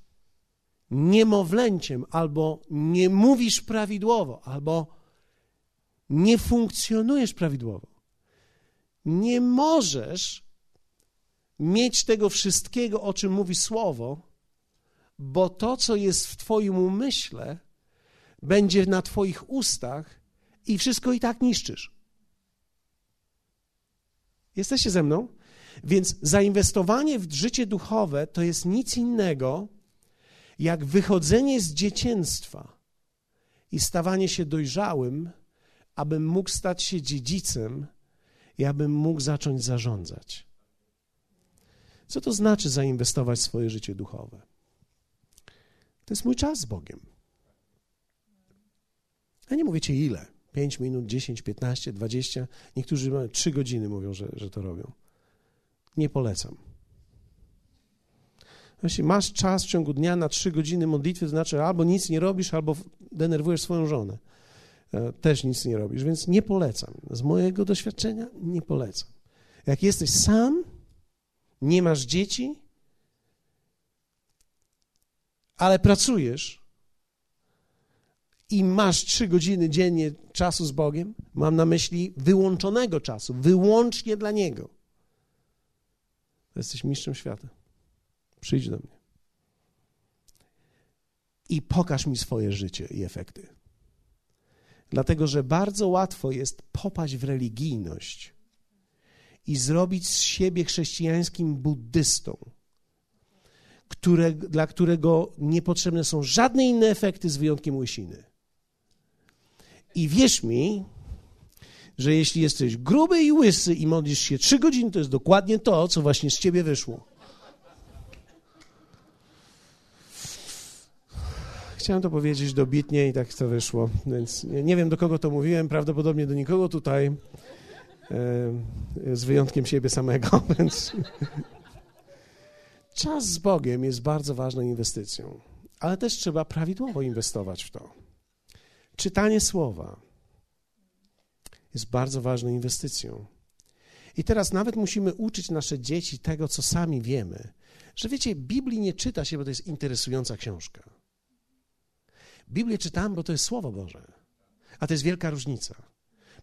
niemowlęciem, albo nie mówisz prawidłowo, albo nie funkcjonujesz prawidłowo, nie możesz mieć tego wszystkiego, o czym mówi Słowo, bo to, co jest w twoim umyśle, będzie na twoich ustach i wszystko i tak niszczysz. Jesteście ze mną? Więc zainwestowanie w życie duchowe to jest nic innego, jak wychodzenie z dzieciństwa i stawanie się dojrzałym, abym mógł stać się dziedzicem i abym mógł zacząć zarządzać. Co to znaczy zainwestować w swoje życie duchowe? To jest mój czas z Bogiem. Ja nie mówię ci ile. 5 minut, 10, 15, 20. Niektórzy 3 godziny mówią, że to robią. Nie polecam. Jeśli masz czas w ciągu dnia na 3 godziny modlitwy, to znaczy albo nic nie robisz, albo denerwujesz swoją żonę. Też nic nie robisz, więc nie polecam. Z mojego doświadczenia nie polecam. Jak jesteś sam, nie masz dzieci, ale pracujesz i masz 3 godziny dziennie czasu z Bogiem, mam na myśli wyłączonego czasu, wyłącznie dla Niego. Jesteś mistrzem świata. Przyjdź do mnie. I pokaż mi swoje życie i efekty. Dlatego, że bardzo łatwo jest popaść w religijność i zrobić z siebie chrześcijańskim buddystą, dla którego niepotrzebne są żadne inne efekty z wyjątkiem łysiny. I wierz mi, że jeśli jesteś gruby i łysy i modlisz się 3 godziny, to jest dokładnie to, co właśnie z ciebie wyszło. Chciałem to powiedzieć dobitnie i tak to wyszło, więc nie wiem, do kogo to mówiłem, prawdopodobnie do nikogo tutaj, z wyjątkiem siebie samego, więc czas z Bogiem jest bardzo ważną inwestycją, ale też trzeba prawidłowo inwestować w to. Czytanie słowa jest bardzo ważną inwestycją. I teraz nawet musimy uczyć nasze dzieci tego, co sami wiemy, że wiecie, Biblii nie czyta się, bo to jest interesująca książka. Biblię czytam, bo to jest Słowo Boże, a to jest wielka różnica.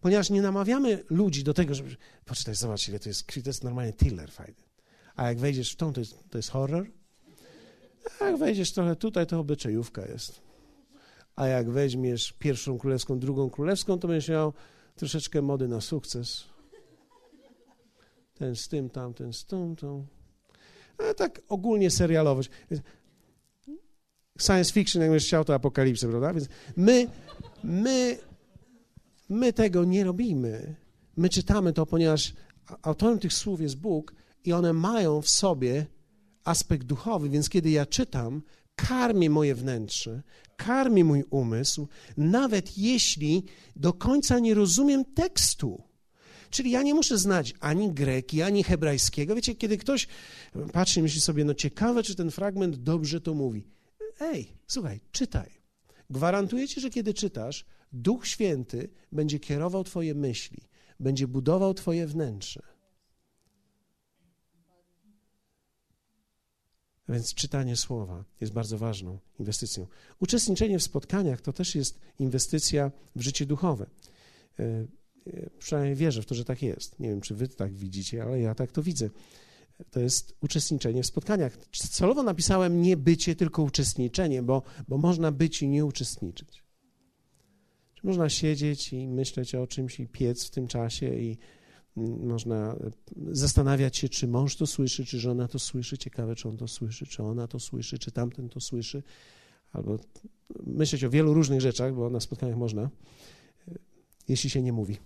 Ponieważ nie namawiamy ludzi do tego, żeby poczytaj, zobacz, ile to jest normalnie thriller fajny. A jak wejdziesz w tą, to jest horror. A jak wejdziesz trochę tutaj, to obyczajówka jest. A jak weźmiesz 1. królewską, 2. królewską, to będziesz miał troszeczkę mody na sukces. Ten z tym, tamten z tą, tą. Ale tak ogólnie serialowość. Science fiction, jakbyś chciał, to apokalipsy, prawda? Więc my tego nie robimy. My czytamy to, ponieważ autorem tych słów jest Bóg i one mają w sobie aspekt duchowy, więc kiedy ja czytam, karmię moje wnętrze, karmię mój umysł, nawet jeśli do końca nie rozumiem tekstu. Czyli ja nie muszę znać ani greki, ani hebrajskiego. Wiecie, kiedy ktoś patrzy i myśli sobie, no ciekawe, czy ten fragment dobrze to mówi. Ej, słuchaj, czytaj. Gwarantuję ci, że kiedy czytasz, Duch Święty będzie kierował twoje myśli, będzie budował twoje wnętrze. Więc czytanie słowa jest bardzo ważną inwestycją. Uczestniczenie w spotkaniach to też jest inwestycja w życie duchowe. Przynajmniej wierzę w to, że tak jest. Nie wiem, czy wy tak widzicie, ale ja tak to widzę. To jest uczestniczenie w spotkaniach. Celowo napisałem nie bycie, tylko uczestniczenie, bo można być i nie uczestniczyć. Można siedzieć i myśleć o czymś i piec w tym czasie i Można zastanawiać się, czy mąż to słyszy, czy żona to słyszy. Ciekawe, czy on to słyszy, czy ona to słyszy, czy tamten to słyszy. Albo myśleć o wielu różnych rzeczach, bo na spotkaniach można, jeśli się nie mówi.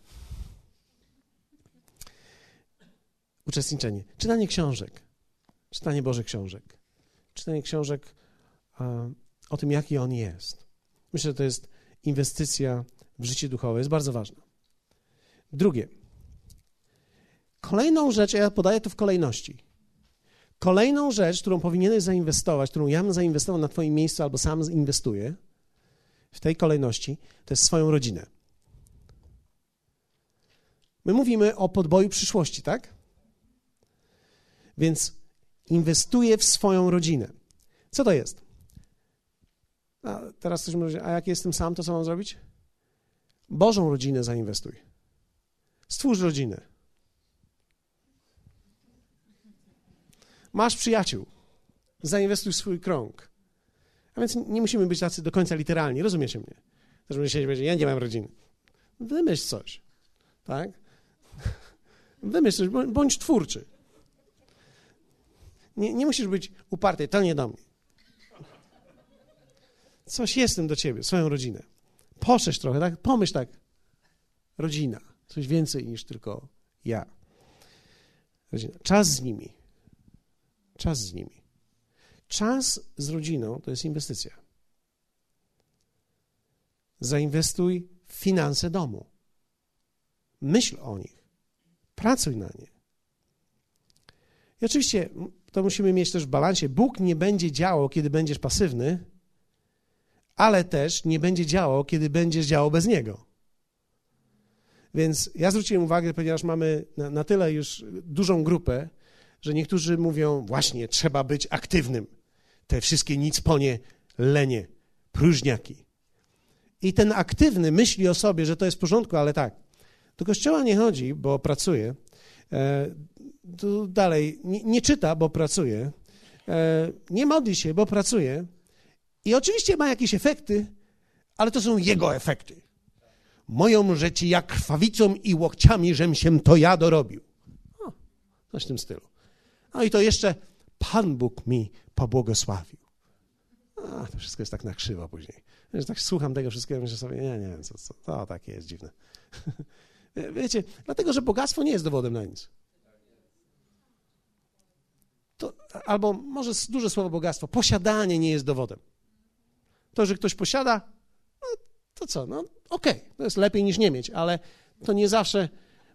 Uczestniczenie. Czytanie książek. Czytanie Bożych książek. Czytanie książek o tym, jaki on jest. Myślę, że to jest inwestycja w życie duchowe. Jest bardzo ważna. Drugie. Kolejną rzecz, ja podaję to w kolejności. Kolejną rzecz, którą powinieneś zainwestować, którą ja bym zainwestował na twoim miejscu albo sam inwestuję w tej kolejności, to jest swoją rodzinę. My mówimy o podboju przyszłości, tak? Więc inwestuję w swoją rodzinę. Co to jest? A teraz ktoś mówi, a jak jestem sam, to co mam zrobić? Bożą rodzinę zainwestuj. Stwórz rodzinę. Masz przyjaciół, zainwestuj w swój krąg. A więc nie musimy być tacy do końca literalni, rozumiecie mnie? Też będziecie siedzieć, ja nie mam rodziny. Wymyśl coś, tak? Wymyśl coś, bądź twórczy. Nie musisz być uparty, to nie do mnie. Coś jestem do ciebie, swoją rodzinę. Poszerz trochę, tak? Pomyśl tak, rodzina, coś więcej niż tylko ja. Rodzina. Czas z nimi. Czas z nimi. Czas z rodziną to jest inwestycja. Zainwestuj w finanse domu. Myśl o nich. Pracuj na nie. I oczywiście to musimy mieć też w balansie. Bóg nie będzie działał, kiedy będziesz pasywny, ale też nie będzie działał, kiedy będziesz działał bez Niego. Więc ja zwróciłem uwagę, ponieważ mamy na tyle już dużą grupę, że niektórzy mówią, właśnie trzeba być aktywnym. Te wszystkie nicponie, lenie, próżniaki. I ten aktywny myśli o sobie, że to jest w porządku, ale tak. Do kościoła nie chodzi, bo pracuje. Tu dalej nie czyta, bo pracuje. Nie modli się, bo pracuje. I oczywiście ma jakieś efekty, ale to są jego efekty. Moją rzecz ja krwawicą i łokciami, żem się to ja dorobił. O, coś w tym stylu. No i to jeszcze Pan Bóg mi pobłogosławił. A, to wszystko jest tak na krzywo później. Że tak słucham tego wszystkiego, myślę sobie, nie wiem, co to takie jest dziwne. Wiecie, dlatego, że bogactwo nie jest dowodem na nic. To, albo może duże słowo bogactwo, posiadanie nie jest dowodem. To, że ktoś posiada, no to co, no okej, to jest lepiej niż nie mieć, ale to nie zawsze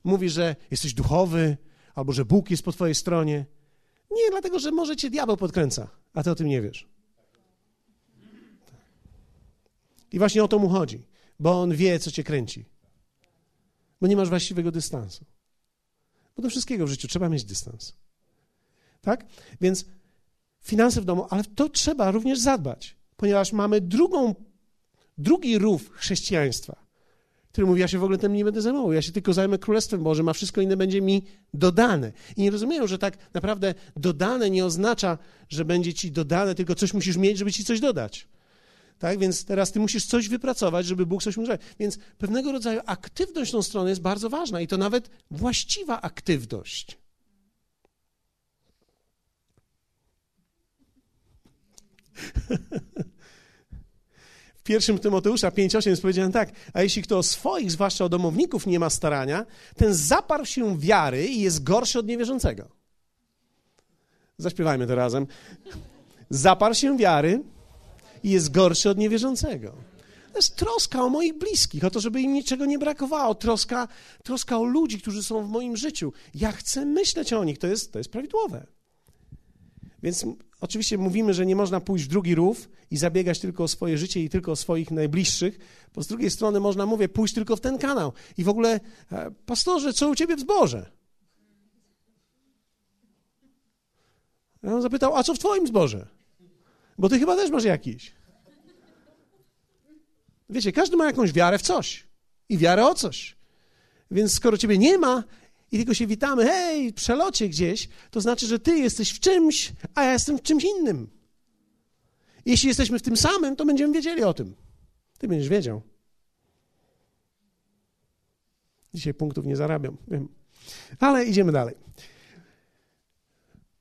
mówi, że jesteś duchowy albo że Bóg jest po twojej stronie. Nie, dlatego, że może cię diabeł podkręca, a ty o tym nie wiesz. I właśnie o to mu chodzi, bo on wie, co cię kręci. Bo nie masz właściwego dystansu. Bo do wszystkiego w życiu trzeba mieć dystans. Tak? Więc finanse w domu, ale to trzeba również zadbać, ponieważ mamy drugi rów chrześcijaństwa, który mówi, ja się w ogóle tym nie będę zajmował, ja się tylko zajmę Królestwem Bożym, a wszystko inne będzie mi dodane. I nie rozumieją, że tak naprawdę dodane nie oznacza, że będzie ci dodane, tylko coś musisz mieć, żeby ci coś dodać. Tak, więc teraz ty musisz coś wypracować, żeby Bóg coś mógł dać. Więc pewnego rodzaju aktywność tą stronę jest bardzo ważna i to nawet właściwa aktywność. W 1 Tymoteusza 5:8 jest powiedziane tak, a jeśli kto o swoich, zwłaszcza o domowników, nie ma starania, ten zaparł się wiary i jest gorszy od niewierzącego. Zaśpiewajmy to razem. Zaparł się wiary i jest gorszy od niewierzącego. To jest troska o moich bliskich, o to, żeby im niczego nie brakowało, troska o ludzi, którzy są w moim życiu. Ja chcę myśleć o nich, to jest prawidłowe. Więc oczywiście mówimy, że nie można pójść w drugi rów i zabiegać tylko o swoje życie i tylko o swoich najbliższych, bo z drugiej strony można, mówię, pójść tylko w ten kanał. I w ogóle, pastorze, co u ciebie w zborze? Ja on zapytał, a co w twoim zborze? Bo ty chyba też masz jakiś. Wiecie, każdy ma jakąś wiarę w coś i wiarę o coś. Więc skoro ciebie nie ma i tylko się witamy, hej, w przelocie gdzieś, to znaczy, że ty jesteś w czymś, a ja jestem w czymś innym. Jeśli jesteśmy w tym samym, to będziemy wiedzieli o tym. Ty będziesz wiedział. Dzisiaj punktów nie zarabiam, wiem. Ale idziemy dalej.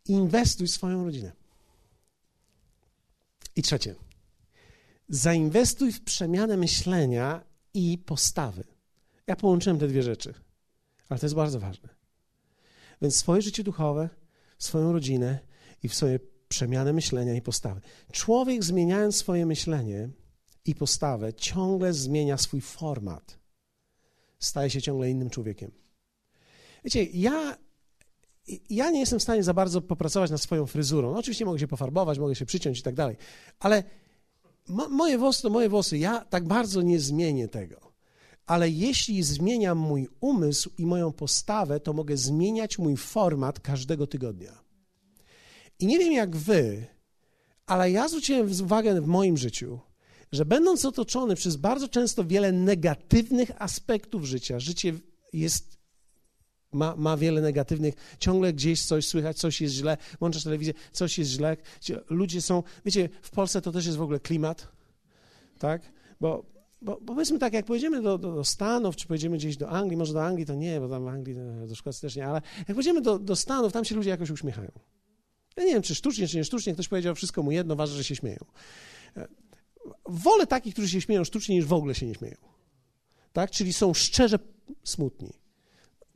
Inwestuj w swoją rodzinę. I trzecie. Zainwestuj w przemianę myślenia i postawy. Ja połączyłem te dwie rzeczy, ale to jest bardzo ważne. Więc swoje życie duchowe, swoją rodzinę i w swoje przemianę myślenia i postawy. Człowiek, zmieniając swoje myślenie i postawę, ciągle zmienia swój format. Staje się ciągle innym człowiekiem. Wiecie, ja nie jestem w stanie za bardzo popracować nad swoją fryzurą. No, oczywiście mogę się pofarbować, mogę się przyciąć i tak dalej, ale moje włosy to moje włosy. Ja tak bardzo nie zmienię tego. Ale jeśli zmieniam mój umysł i moją postawę, to mogę zmieniać mój format każdego tygodnia. I nie wiem jak wy, ale ja zwróciłem uwagę w moim życiu, że będąc otoczony przez bardzo często wiele negatywnych aspektów życia, życie jest, ma wiele negatywnych, ciągle gdzieś coś słychać, coś jest źle, włączasz telewizję, coś jest źle, ludzie są, wiecie, w Polsce to też jest w ogóle klimat, tak, bo powiedzmy tak, jak pojedziemy do Stanów, czy pojedziemy gdzieś do Anglii, może do Anglii to nie, bo tam w Anglii, do Szkocji też nie, ale jak pojedziemy do Stanów, tam się ludzie jakoś uśmiechają. Ja nie wiem, czy sztucznie, czy nie sztucznie, ktoś powiedział, wszystko mu jedno, ważne, że się śmieją. Wolę takich, którzy się śmieją sztucznie, niż w ogóle się nie śmieją. Tak? Czyli są szczerze smutni.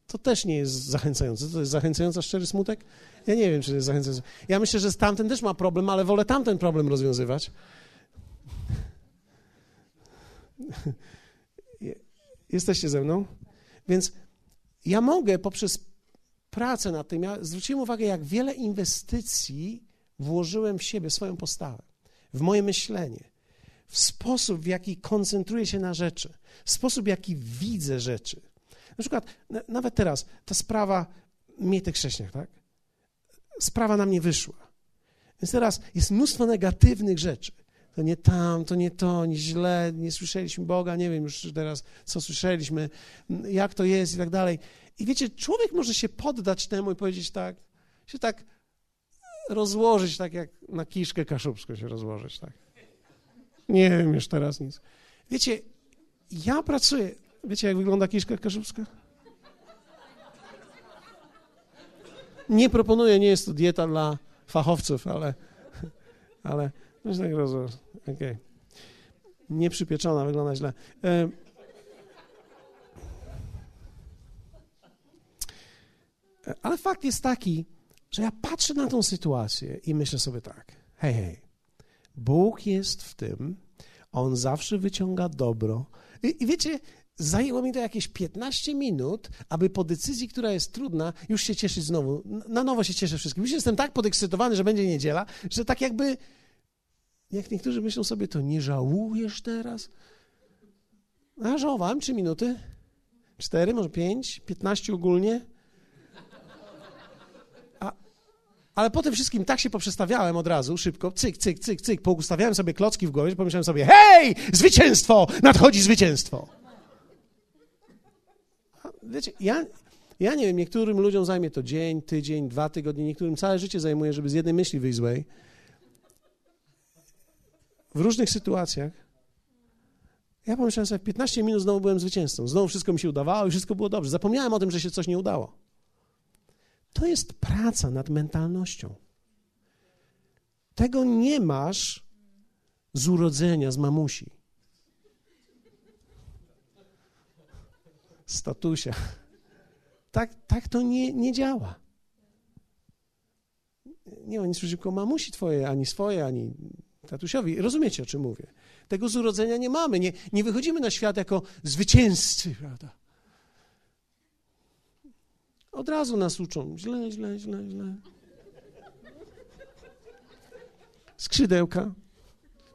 To też nie jest zachęcające. To jest zachęcająca szczery smutek? Ja nie wiem, czy to jest zachęcające. Ja myślę, że tamten też ma problem, ale wolę tamten problem rozwiązywać. Jesteście ze mną? Więc ja mogę poprzez pracę nad tym, ja zwróciłem uwagę, jak wiele inwestycji włożyłem w siebie, swoją postawę, w moje myślenie, w sposób, w jaki koncentruję się na rzeczy, w sposób, w jaki widzę rzeczy. Na przykład nawet teraz ta sprawa mnie tych chrześcijan, tak? Sprawa na mnie wyszła. Więc teraz jest mnóstwo negatywnych rzeczy. To nie tam, to nie to, nie źle, nie słyszeliśmy Boga, nie wiem już teraz, co słyszeliśmy, jak to jest i tak dalej. I wiecie, człowiek może się poddać temu i powiedzieć tak, się tak rozłożyć, tak jak na kiszkę kaszubską się rozłożyć, tak. Nie wiem już teraz nic. Wiecie, ja pracuję, wiecie jak wygląda kiszka kaszubska? Nie proponuję, nie jest to dieta dla fachowców, ale no się tak rozłożyć, okej. Nieprzypieczona, wygląda źle. Ale fakt jest taki, że ja patrzę na tą sytuację i myślę sobie tak, hej, Bóg jest w tym, On zawsze wyciąga dobro. I wiecie, zajęło mi to jakieś 15 minut, aby po decyzji, która jest trudna, już się cieszyć znowu, na nowo się cieszę wszystkim. Już jestem tak podekscytowany, że będzie niedziela, że tak jakby, jak niektórzy myślą sobie, to nie żałujesz teraz? A żałowałem 3 minuty, 4, może 5, 15 ogólnie. Ale po tym wszystkim tak się poprzestawiałem od razu, szybko, cyk, cyk, cyk, cyk, poustawiałem sobie klocki w głowie, pomyślałem sobie, hej, zwycięstwo, nadchodzi zwycięstwo. Wiecie, ja nie wiem, niektórym ludziom zajmie to dzień, tydzień, 2 tygodnie, niektórym całe życie zajmuje, żeby z jednej myśli wyjść złej. W różnych sytuacjach ja pomyślałem sobie, 15 minut znowu byłem zwycięzcą, znowu wszystko mi się udawało i wszystko było dobrze. Zapomniałem o tym, że się coś nie udało. To jest praca nad mentalnością. Tego nie masz z urodzenia, z mamusi. Z tatusia. Tak to nie działa. Nie ma nic przeciwko mamusi twojej, ani swojej, ani tatusiowi. Rozumiecie, o czym mówię? Tego z urodzenia nie mamy. Nie wychodzimy na świat jako zwycięzcy, prawda? Od razu nas uczą. Źle, źle, źle, źle. Skrzydełka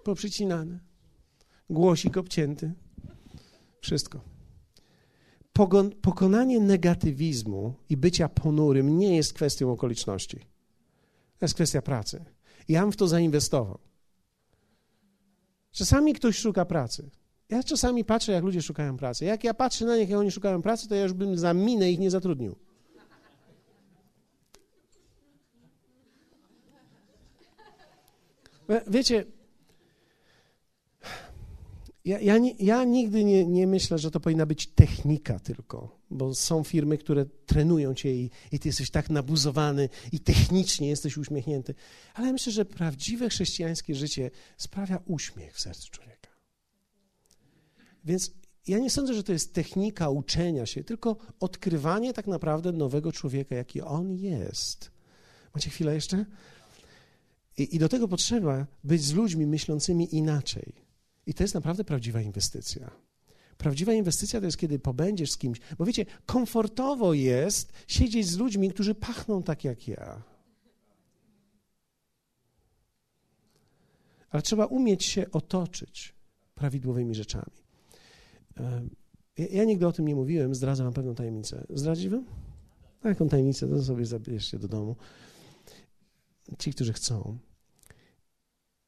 poprzycinane. Głosik obcięty. Wszystko. Pokonanie negatywizmu i bycia ponurym nie jest kwestią okoliczności. To jest kwestia pracy. Ja bym w to zainwestował. Czasami ktoś szuka pracy. Ja czasami patrzę, jak ludzie szukają pracy. Jak ja patrzę na nich, jak oni szukają pracy, to ja już bym za minę ich nie zatrudnił. Wiecie, Ja nigdy nie myślę, że to powinna być technika tylko, bo są firmy, które trenują cię i ty jesteś tak nabuzowany i technicznie jesteś uśmiechnięty, ale myślę, że prawdziwe chrześcijańskie życie sprawia uśmiech w sercu człowieka. Więc ja nie sądzę, że to jest technika uczenia się, tylko odkrywanie tak naprawdę nowego człowieka, jaki on jest. Macie chwilę jeszcze? I do tego potrzeba być z ludźmi myślącymi inaczej. I to jest naprawdę prawdziwa inwestycja. Prawdziwa inwestycja to jest, kiedy pobędziesz z kimś. Bo wiecie, komfortowo jest siedzieć z ludźmi, którzy pachną tak jak ja. Ale trzeba umieć się otoczyć prawidłowymi rzeczami. Ja nigdy o tym nie mówiłem, zdradzę wam pewną tajemnicę. Zdradziłem? Taką tajemnicę, to sobie zabierzcie do domu. Ci, którzy chcą.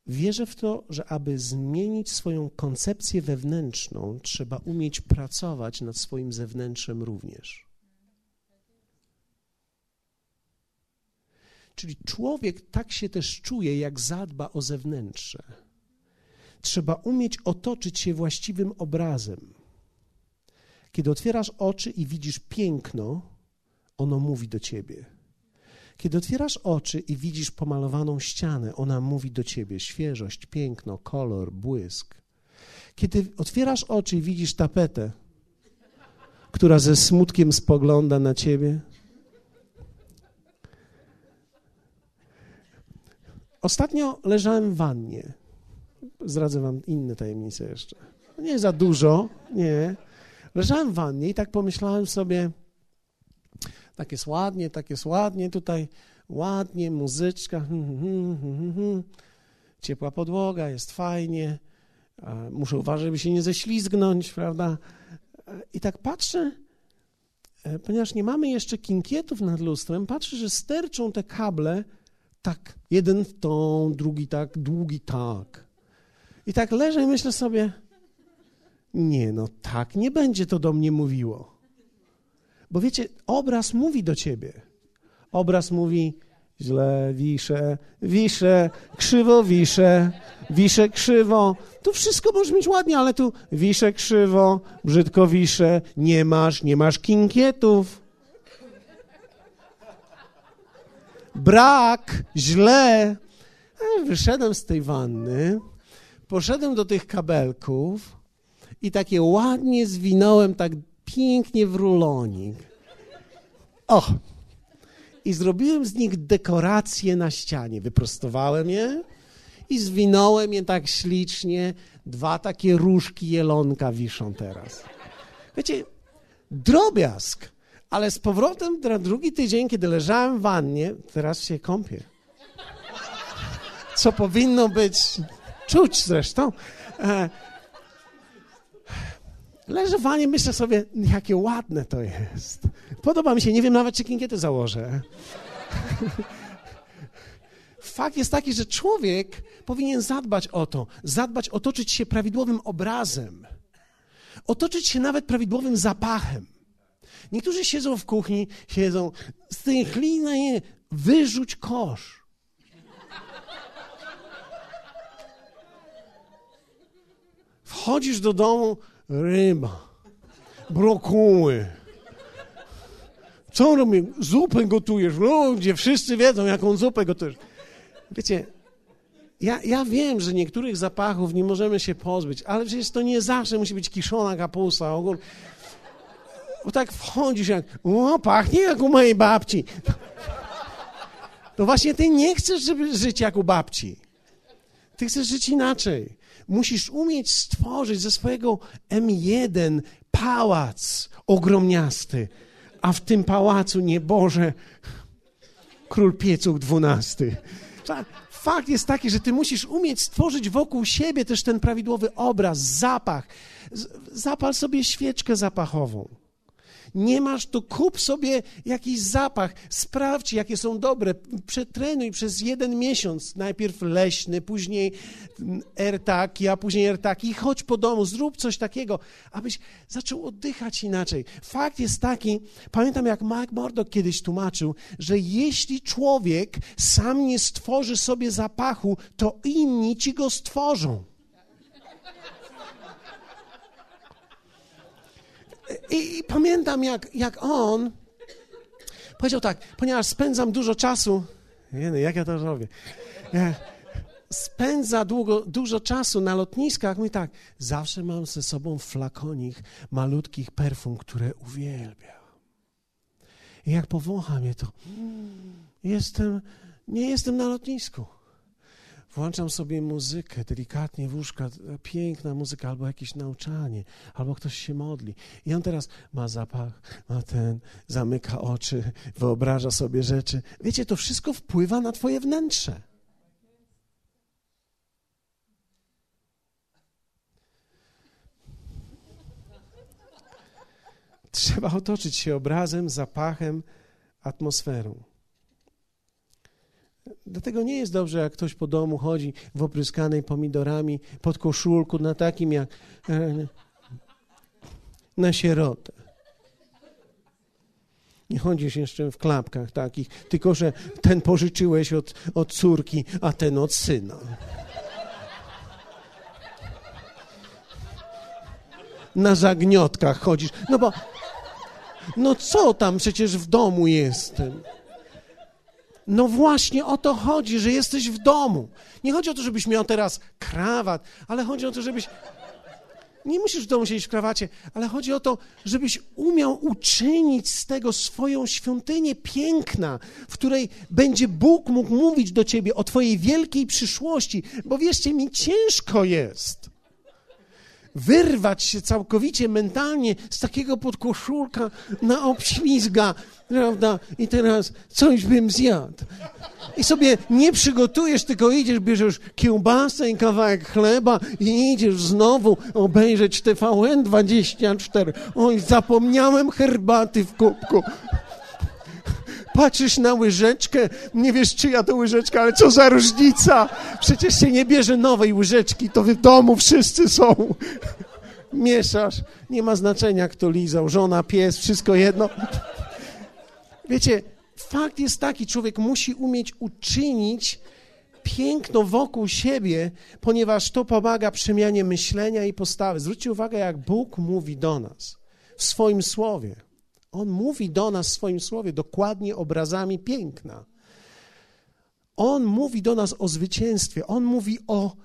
Wierzę w to, że aby zmienić swoją koncepcję wewnętrzną, trzeba umieć pracować nad swoim zewnętrzem również. Czyli człowiek tak się też czuje, jak zadba o zewnętrze. Trzeba umieć otoczyć się właściwym obrazem. Kiedy otwierasz oczy i widzisz piękno, ono mówi do ciebie. Kiedy otwierasz oczy i widzisz pomalowaną ścianę, ona mówi do ciebie świeżość, piękno, kolor, błysk. Kiedy otwierasz oczy i widzisz tapetę, która ze smutkiem spogląda na ciebie. Ostatnio leżałem w wannie. Zdradzę wam inne tajemnice jeszcze. Nie za dużo, nie. Leżałem w wannie i tak pomyślałem sobie... Tak jest ładnie, tutaj ładnie, muzyczka, ciepła podłoga, jest fajnie, muszę uważać, żeby się nie ześlizgnąć, prawda? I tak patrzę, ponieważ nie mamy jeszcze kinkietów nad lustrem, patrzę, że sterczą te kable, tak, jeden w tą, drugi tak, długi tak. I tak leżę i myślę sobie, nie no tak, nie będzie to do mnie mówiło. Bo wiecie, obraz mówi do ciebie. Obraz mówi, źle wiszę, wiszę, krzywo wiszę, wiszę krzywo. Tu wszystko możesz mieć ładnie, ale tu wiszę krzywo, brzydko wiszę, nie masz kinkietów. Brak, źle. Wyszedłem z tej wanny, poszedłem do tych kabelków i takie ładnie zwinąłem tak pięknie w rulonik. O! I zrobiłem z nich dekoracje na ścianie. Wyprostowałem je i zwinąłem je tak ślicznie. 2 takie różki jelonka wiszą teraz. Wiecie, drobiazg, ale z powrotem na drugi tydzień, kiedy leżałem w wannie, teraz się kąpię. Co powinno być czuć zresztą. Leżę w wannie, myślę sobie, jakie ładne to jest. Podoba mi się, nie wiem nawet, czy kinkiety założę. Fakt jest taki, że człowiek powinien zadbać o to. Zadbać, otoczyć się prawidłowym obrazem. Otoczyć się nawet prawidłowym zapachem. Niektórzy siedzą w kuchni, siedzą, stęchlina je, wyrzuć kosz. Wchodzisz do domu, ryba, brokuły. Co robię? Zupę gotujesz. Ludzie, wszyscy wiedzą, jaką zupę gotujesz. Wiecie, ja wiem, że niektórych zapachów nie możemy się pozbyć, ale przecież to nie zawsze musi być kiszona kapusta, ogórek. Bo tak wchodzisz jak, pachnie jak u mojej babci. To właśnie ty nie chcesz, żeby żyć jak u babci. Ty chcesz żyć inaczej. Musisz umieć stworzyć ze swojego M1 pałac ogromniasty, a w tym pałacu nieboże król piecuch XII. Fakt jest taki, że ty musisz umieć stworzyć wokół siebie też ten prawidłowy obraz, zapach. Zapal sobie świeczkę zapachową. Nie masz, to kup sobie jakiś zapach, sprawdź, jakie są dobre, przetrenuj przez 1 miesiąc, najpierw leśny, później ertaki, a później ertaki, chodź po domu, zrób coś takiego, abyś zaczął oddychać inaczej. Fakt jest taki, pamiętam jak Mark Mordok kiedyś tłumaczył, że jeśli człowiek sam nie stworzy sobie zapachu, to inni ci go stworzą. I pamiętam, jak on powiedział tak, ponieważ spędzam dużo czasu, jak ja to robię, spędza dużo czasu na lotniskach, mówi tak, zawsze mam ze sobą flakonik malutkich perfum, które uwielbiam. I jak powącham je, to nie jestem na lotnisku. Włączam sobie muzykę, delikatnie w uszka, piękna muzyka, albo jakieś nauczanie, albo ktoś się modli. I on teraz ma zapach, zamyka oczy, wyobraża sobie rzeczy. Wiecie, to wszystko wpływa na twoje wnętrze. Trzeba otoczyć się obrazem, zapachem, atmosferą. Dlatego nie jest dobrze, jak ktoś po domu chodzi w opryskanej pomidorami, pod koszulku, na takim jak na sierotę. Nie chodzisz jeszcze w klapkach takich, tylko że ten pożyczyłeś od córki, a ten od syna. Na zagniotkach chodzisz, no bo co tam, przecież w domu jestem. No właśnie o to chodzi, że jesteś w domu. Nie chodzi o to, żebyś miał teraz krawat, ale chodzi o to, żebyś... Nie musisz w domu siedzieć w krawacie, ale chodzi o to, żebyś umiał uczynić z tego swoją świątynię piękna, w której będzie Bóg mógł mówić do ciebie o twojej wielkiej przyszłości, bo wierzcie mi, ciężko jest wyrwać się całkowicie mentalnie z takiego podkoszulka na obślizga, prawda? I teraz coś bym zjadł. I sobie nie przygotujesz, tylko idziesz, bierzesz kiełbasę i kawałek chleba i idziesz znowu obejrzeć TVN24. Oj, zapomniałem herbaty w kubku. Patrzysz na łyżeczkę, nie wiesz czyja to łyżeczka, ale co za różnica. Przecież się nie bierze nowej łyżeczki, to w domu wszyscy są. Mieszasz, nie ma znaczenia kto lizał, żona, pies, wszystko jedno. Wiecie, fakt jest taki, człowiek musi umieć uczynić piękno wokół siebie, ponieważ to pomaga przemianie myślenia i postawy. Zwróćcie uwagę, jak Bóg mówi do nas w swoim słowie. On mówi do nas w swoim słowie dokładnie obrazami piękna. On mówi do nas o zwycięstwie. On mówi o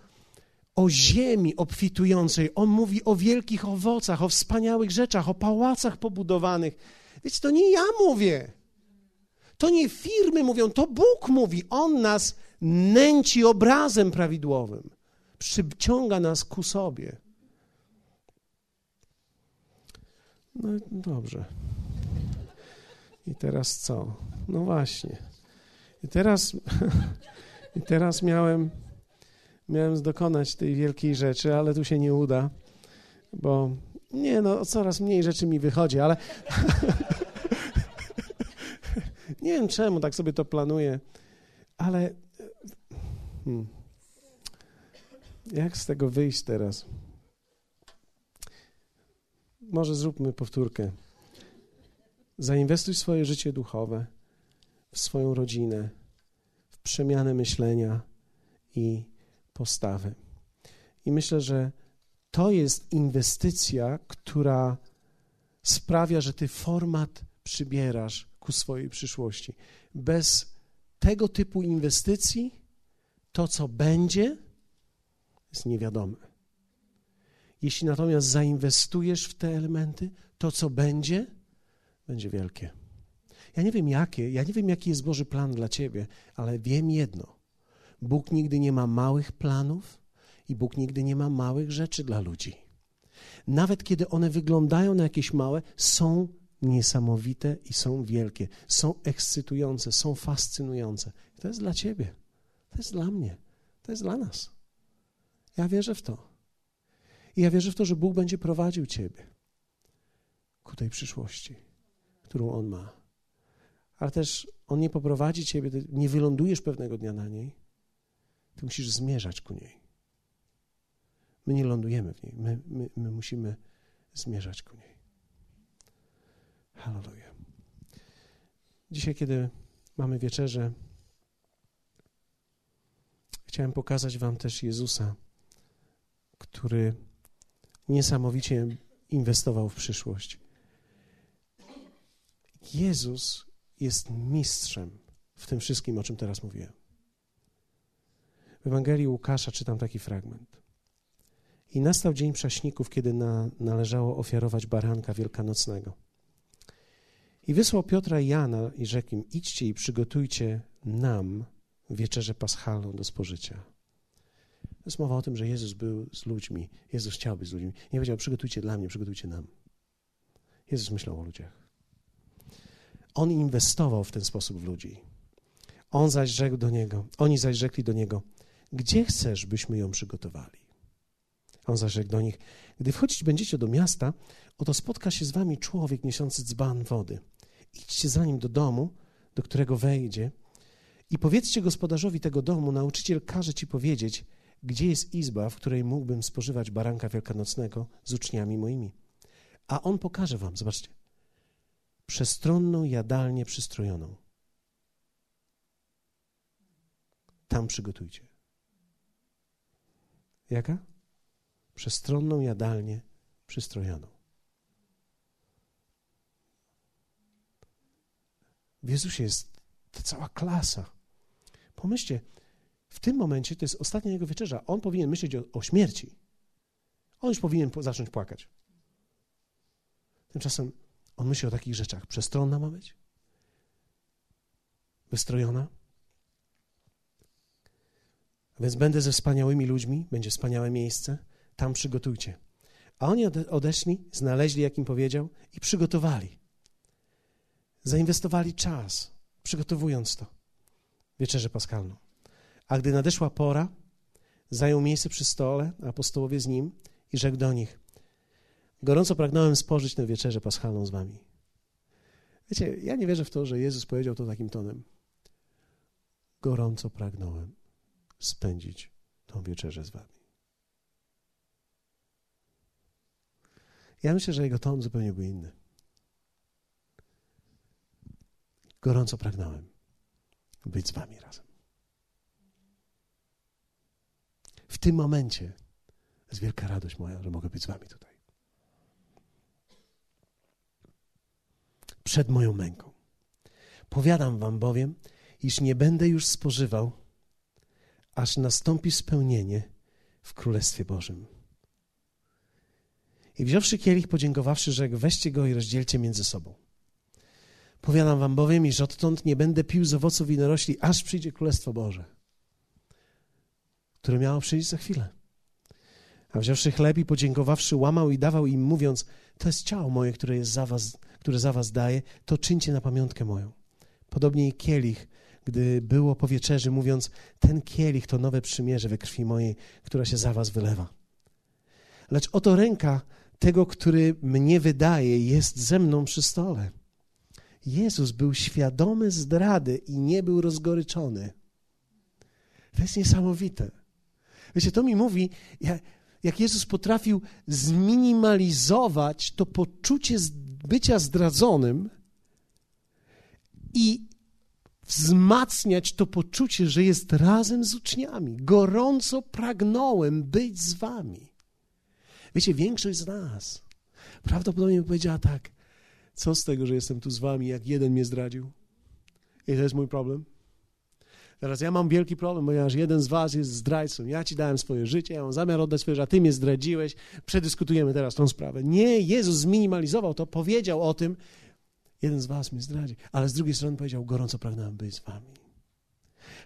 ziemi obfitującej. On mówi o wielkich owocach, o wspaniałych rzeczach, o pałacach pobudowanych. Wiecie, to nie ja mówię. To nie firmy mówią, to Bóg mówi. On nas nęci obrazem prawidłowym. Przyciąga nas ku sobie. No dobrze. I teraz co? No właśnie. I teraz miałem dokonać tej wielkiej rzeczy, ale tu się nie uda, bo coraz mniej rzeczy mi wychodzi, ale nie wiem czemu tak sobie to planuję, ale jak z tego wyjść teraz? Może zróbmy powtórkę. Zainwestuj swoje życie duchowe, w swoją rodzinę, w przemianę myślenia i postawy. I myślę, że to jest inwestycja, która sprawia, że ty format przybierasz ku swojej przyszłości. Bez tego typu inwestycji to, co będzie, jest niewiadome. Jeśli natomiast zainwestujesz w te elementy, to, co będzie wielkie. Ja nie wiem jakie, ja nie wiem jaki jest Boży plan dla ciebie, ale wiem jedno. Bóg nigdy nie ma małych planów i Bóg nigdy nie ma małych rzeczy dla ludzi. Nawet kiedy one wyglądają na jakieś małe, są niesamowite i są wielkie, są ekscytujące, są fascynujące. I to jest dla ciebie, to jest dla mnie, to jest dla nas. Ja wierzę w to. I ja wierzę w to, że Bóg będzie prowadził ciebie ku tej przyszłości, którą On ma. Ale też On nie poprowadzi ciebie, ty nie wylądujesz pewnego dnia na niej, ty musisz zmierzać ku niej. My nie lądujemy w niej, my musimy zmierzać ku niej. Halleluja. Dzisiaj, kiedy mamy wieczerzę, chciałem pokazać wam też Jezusa, który niesamowicie inwestował w przyszłość. Jezus jest mistrzem w tym wszystkim, o czym teraz mówiłem. W Ewangelii Łukasza czytam taki fragment. I nastał dzień prześników, kiedy należało ofiarować baranka wielkanocnego. I wysłał Piotra i Jana i rzekł im, idźcie i przygotujcie nam wieczerzę paschalną do spożycia. To jest mowa o tym, że Jezus był z ludźmi. Jezus chciał być z ludźmi. Nie powiedział, przygotujcie dla mnie, przygotujcie nam. Jezus myślał o ludziach. On inwestował w ten sposób w ludzi. On zaś rzekł do niego, oni zaś rzekli do niego, gdzie chcesz, byśmy ją przygotowali? On zaś rzekł do nich, gdy wchodzić będziecie do miasta, oto spotka się z wami człowiek niosący dzban wody. Idźcie za nim do domu, do którego wejdzie i powiedzcie gospodarzowi tego domu, nauczyciel każe ci powiedzieć, gdzie jest izba, w której mógłbym spożywać baranka wielkanocnego z uczniami moimi. A on pokaże wam, zobaczcie, przestronną jadalnię przystrojoną. Tam przygotujcie. Jaka? Przestronną jadalnię przystrojoną. W Jezusie jest ta cała klasa. Pomyślcie, w tym momencie to jest ostatnia jego wieczerza. On powinien myśleć o śmierci. On już powinien zacząć płakać. Tymczasem on myśli o takich rzeczach. Przestronna ma być? Wystrojona? Więc będę ze wspaniałymi ludźmi, będzie wspaniałe miejsce, tam przygotujcie. A oni odeszli, znaleźli, jak im powiedział, i przygotowali. Zainwestowali czas, przygotowując to, wieczerzę paschalną. A gdy nadeszła pora, zajął miejsce przy stole, apostołowie z nim i rzekł do nich, gorąco pragnąłem spożyć tę wieczerzę paschalną z wami. Wiecie, ja nie wierzę w to, że Jezus powiedział to takim tonem. Gorąco pragnąłem spędzić tą wieczerzę z wami. Ja myślę, że jego ton zupełnie był inny. Gorąco pragnąłem być z wami razem. W tym momencie jest wielka radość moja, że mogę być z wami tutaj. Przed moją męką. Powiadam wam bowiem, iż nie będę już spożywał, aż nastąpi spełnienie w Królestwie Bożym. I wziąwszy kielich, podziękowawszy, rzekł, weźcie go i rozdzielcie między sobą. Powiadam wam bowiem, iż odtąd nie będę pił z owoców winorośli, aż przyjdzie Królestwo Boże, które miało przyjść za chwilę. A wziąwszy chleb i podziękowawszy, łamał i dawał im, mówiąc, to jest ciało moje, które jest za was, które za was daję, to czyńcie na pamiątkę moją. Podobnie i kielich, gdy było po wieczerzy, mówiąc, ten kielich to nowe przymierze we krwi mojej, która się za was wylewa. Lecz oto ręka tego, który mnie wydaje, jest ze mną przy stole. Jezus był świadomy zdrady i nie był rozgoryczony. To jest niesamowite. Wiecie, to mi mówi, jak Jezus potrafił zminimalizować to poczucie bycia zdradzonym i wzmacniać to poczucie, że jest razem z uczniami. Gorąco pragnąłem być z wami. Wiecie, większość z nas prawdopodobnie powiedziała tak, co z tego, że jestem tu z wami, jak jeden mnie zdradził? I to jest mój problem. Teraz ja mam wielki problem, ponieważ jeden z was jest zdrajcą. Ja ci dałem swoje życie, ja mam zamiar oddać swoje życie, a ty mnie zdradziłeś. Przedyskutujemy teraz tą sprawę. Nie, Jezus zminimalizował to, powiedział o tym, jeden z was mnie zdradzi, ale z drugiej strony powiedział, gorąco pragnąłem być z wami.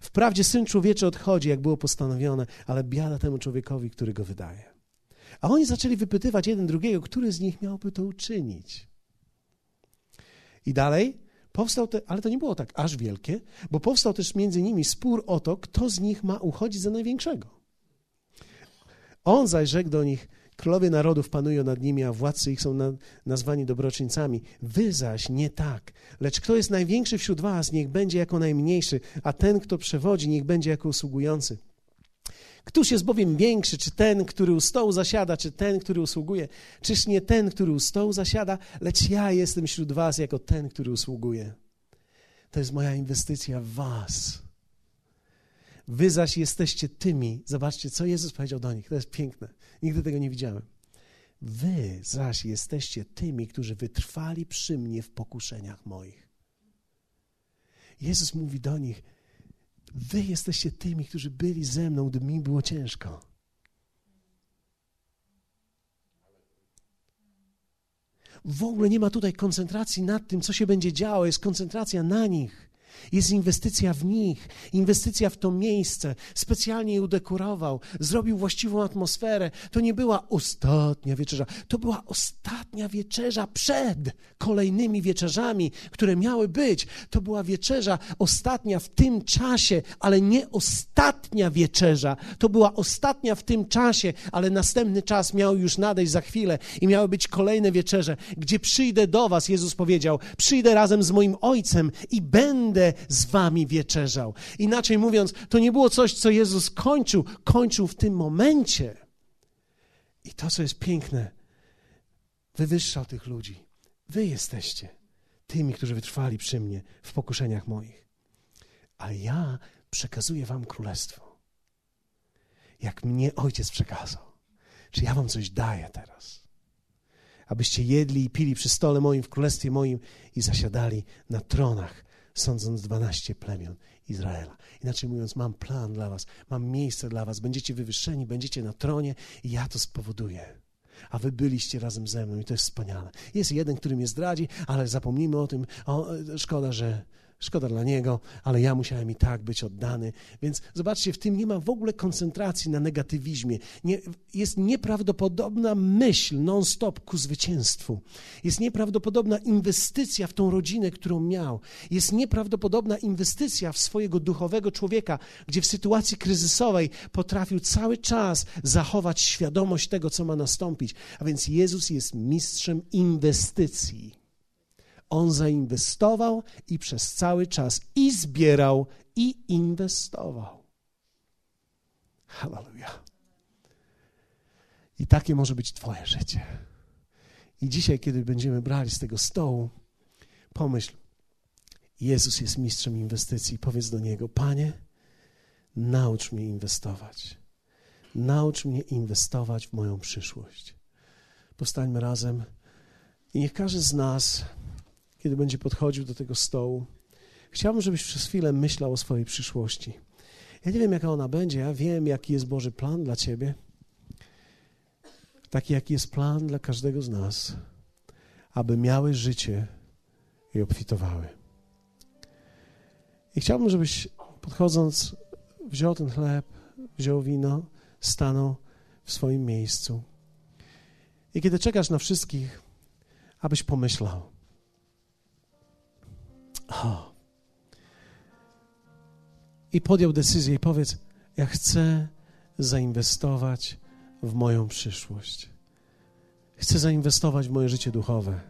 Wprawdzie Syn Człowieczy odchodzi, jak było postanowione, ale biada temu człowiekowi, który go wydaje. A oni zaczęli wypytywać jeden drugiego, który z nich miałby to uczynić. I dalej powstał, ale to nie było tak aż wielkie, bo powstał też między nimi spór o to, kto z nich ma uchodzić za największego. On zaś rzekł do nich, królowie narodów panują nad nimi, a władcy ich są nazwani dobroczyńcami. Wy zaś nie tak. Lecz kto jest największy wśród was, niech będzie jako najmniejszy, a ten, kto przewodzi, niech będzie jako usługujący. Któż jest bowiem większy, czy ten, który u stołu zasiada, czy ten, który usługuje? Czyż nie ten, który u stołu zasiada, lecz ja jestem wśród was jako ten, który usługuje. To jest moja inwestycja w was. Wy zaś jesteście tymi. Zobaczcie, co Jezus powiedział do nich. To jest piękne. Nigdy tego nie widziałem. Wy zaś jesteście tymi, którzy wytrwali przy mnie w pokuszeniach moich. Jezus mówi do nich, wy jesteście tymi, którzy byli ze mną, gdy mi było ciężko. W ogóle nie ma tutaj koncentracji nad tym, co się będzie działo, jest koncentracja na nich. Jest inwestycja w nich, inwestycja w to miejsce, specjalnie je udekorował, zrobił właściwą atmosferę. To nie była ostatnia wieczerza, to była ostatnia wieczerza przed kolejnymi wieczerzami, które miały być. To była wieczerza ostatnia w tym czasie, ale nie ostatnia wieczerza. To była ostatnia w tym czasie, ale następny czas miał już nadejść za chwilę i miały być kolejne wieczerze, gdzie przyjdę do was, Jezus powiedział, przyjdę razem z moim Ojcem i będę z wami wieczerzał. Inaczej mówiąc, to nie było coś, co Jezus kończył w tym momencie. I to, co jest piękne, wywyższał tych ludzi. Wy jesteście tymi, którzy wytrwali przy mnie w pokuszeniach moich. A ja przekazuję wam królestwo. Jak mnie Ojciec przekazał. Czy ja wam coś daję teraz? Abyście jedli i pili przy stole moim, w królestwie moim i zasiadali na tronach, sądząc 12 plemion Izraela. Inaczej mówiąc, mam plan dla was, mam miejsce dla was, będziecie wywyższeni, będziecie na tronie i ja to spowoduję. A wy byliście razem ze mną i to jest wspaniale. Jest jeden, który mnie zdradzi, ale zapomnijmy o tym, szkoda dla niego, ale ja musiałem i tak być oddany. Więc zobaczcie, w tym nie ma w ogóle koncentracji na negatywizmie. Jest nieprawdopodobna myśl non-stop ku zwycięstwu. Jest nieprawdopodobna inwestycja w tą rodzinę, którą miał. Jest nieprawdopodobna inwestycja w swojego duchowego człowieka, gdzie w sytuacji kryzysowej potrafił cały czas zachować świadomość tego, co ma nastąpić. A więc Jezus jest mistrzem inwestycji. On zainwestował i przez cały czas i zbierał, i inwestował. Halleluja. I takie może być twoje życie. I dzisiaj, kiedy będziemy brali z tego stołu, pomyśl, Jezus jest mistrzem inwestycji. Powiedz do Niego, Panie, naucz mnie inwestować. Naucz mnie inwestować w moją przyszłość. Powstańmy razem i niech każdy z nas, kiedy będzie podchodził do tego stołu, chciałbym, żebyś przez chwilę myślał o swojej przyszłości. Ja nie wiem, jaka ona będzie, ja wiem, jaki jest Boży plan dla ciebie, taki, jaki jest plan dla każdego z nas, aby miały życie i obfitowały. I chciałbym, żebyś podchodząc wziął ten chleb, wziął wino, stanął w swoim miejscu. I kiedy czekasz na wszystkich, abyś pomyślał, i podjął decyzję i powiedz, ja chcę zainwestować w moją przyszłość. Chcę zainwestować w moje życie duchowe.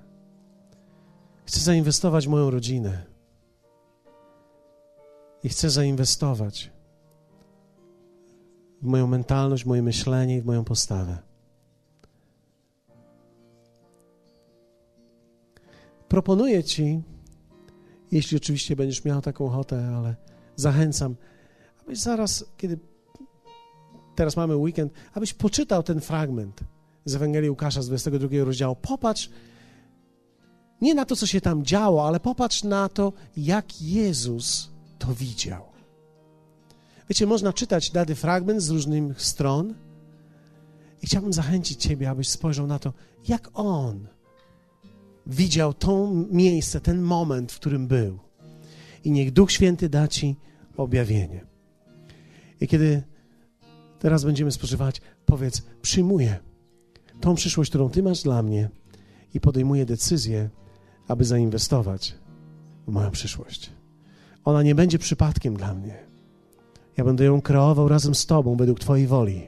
Chcę zainwestować w moją rodzinę. I chcę zainwestować w moją mentalność, w moje myślenie i w moją postawę. Proponuję ci, jeśli oczywiście będziesz miał taką ochotę, ale zachęcam, abyś zaraz, kiedy teraz mamy weekend, abyś poczytał ten fragment z Ewangelii Łukasza z 22 rozdziału. Popatrz nie na to, co się tam działo, ale popatrz na to, jak Jezus to widział. Wiecie, można czytać dany fragment z różnych stron i chciałbym zachęcić ciebie, abyś spojrzał na to, jak On widział to miejsce, ten moment, w którym był. I niech Duch Święty da ci objawienie. I kiedy teraz będziemy spożywać, powiedz, przyjmuję tą przyszłość, którą Ty masz dla mnie i podejmuję decyzję, aby zainwestować w moją przyszłość. Ona nie będzie przypadkiem dla mnie. Ja będę ją kreował razem z Tobą, według Twojej woli.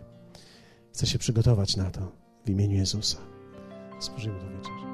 Chcę się przygotować na to w imieniu Jezusa. Spożyjmy do wieczerzy.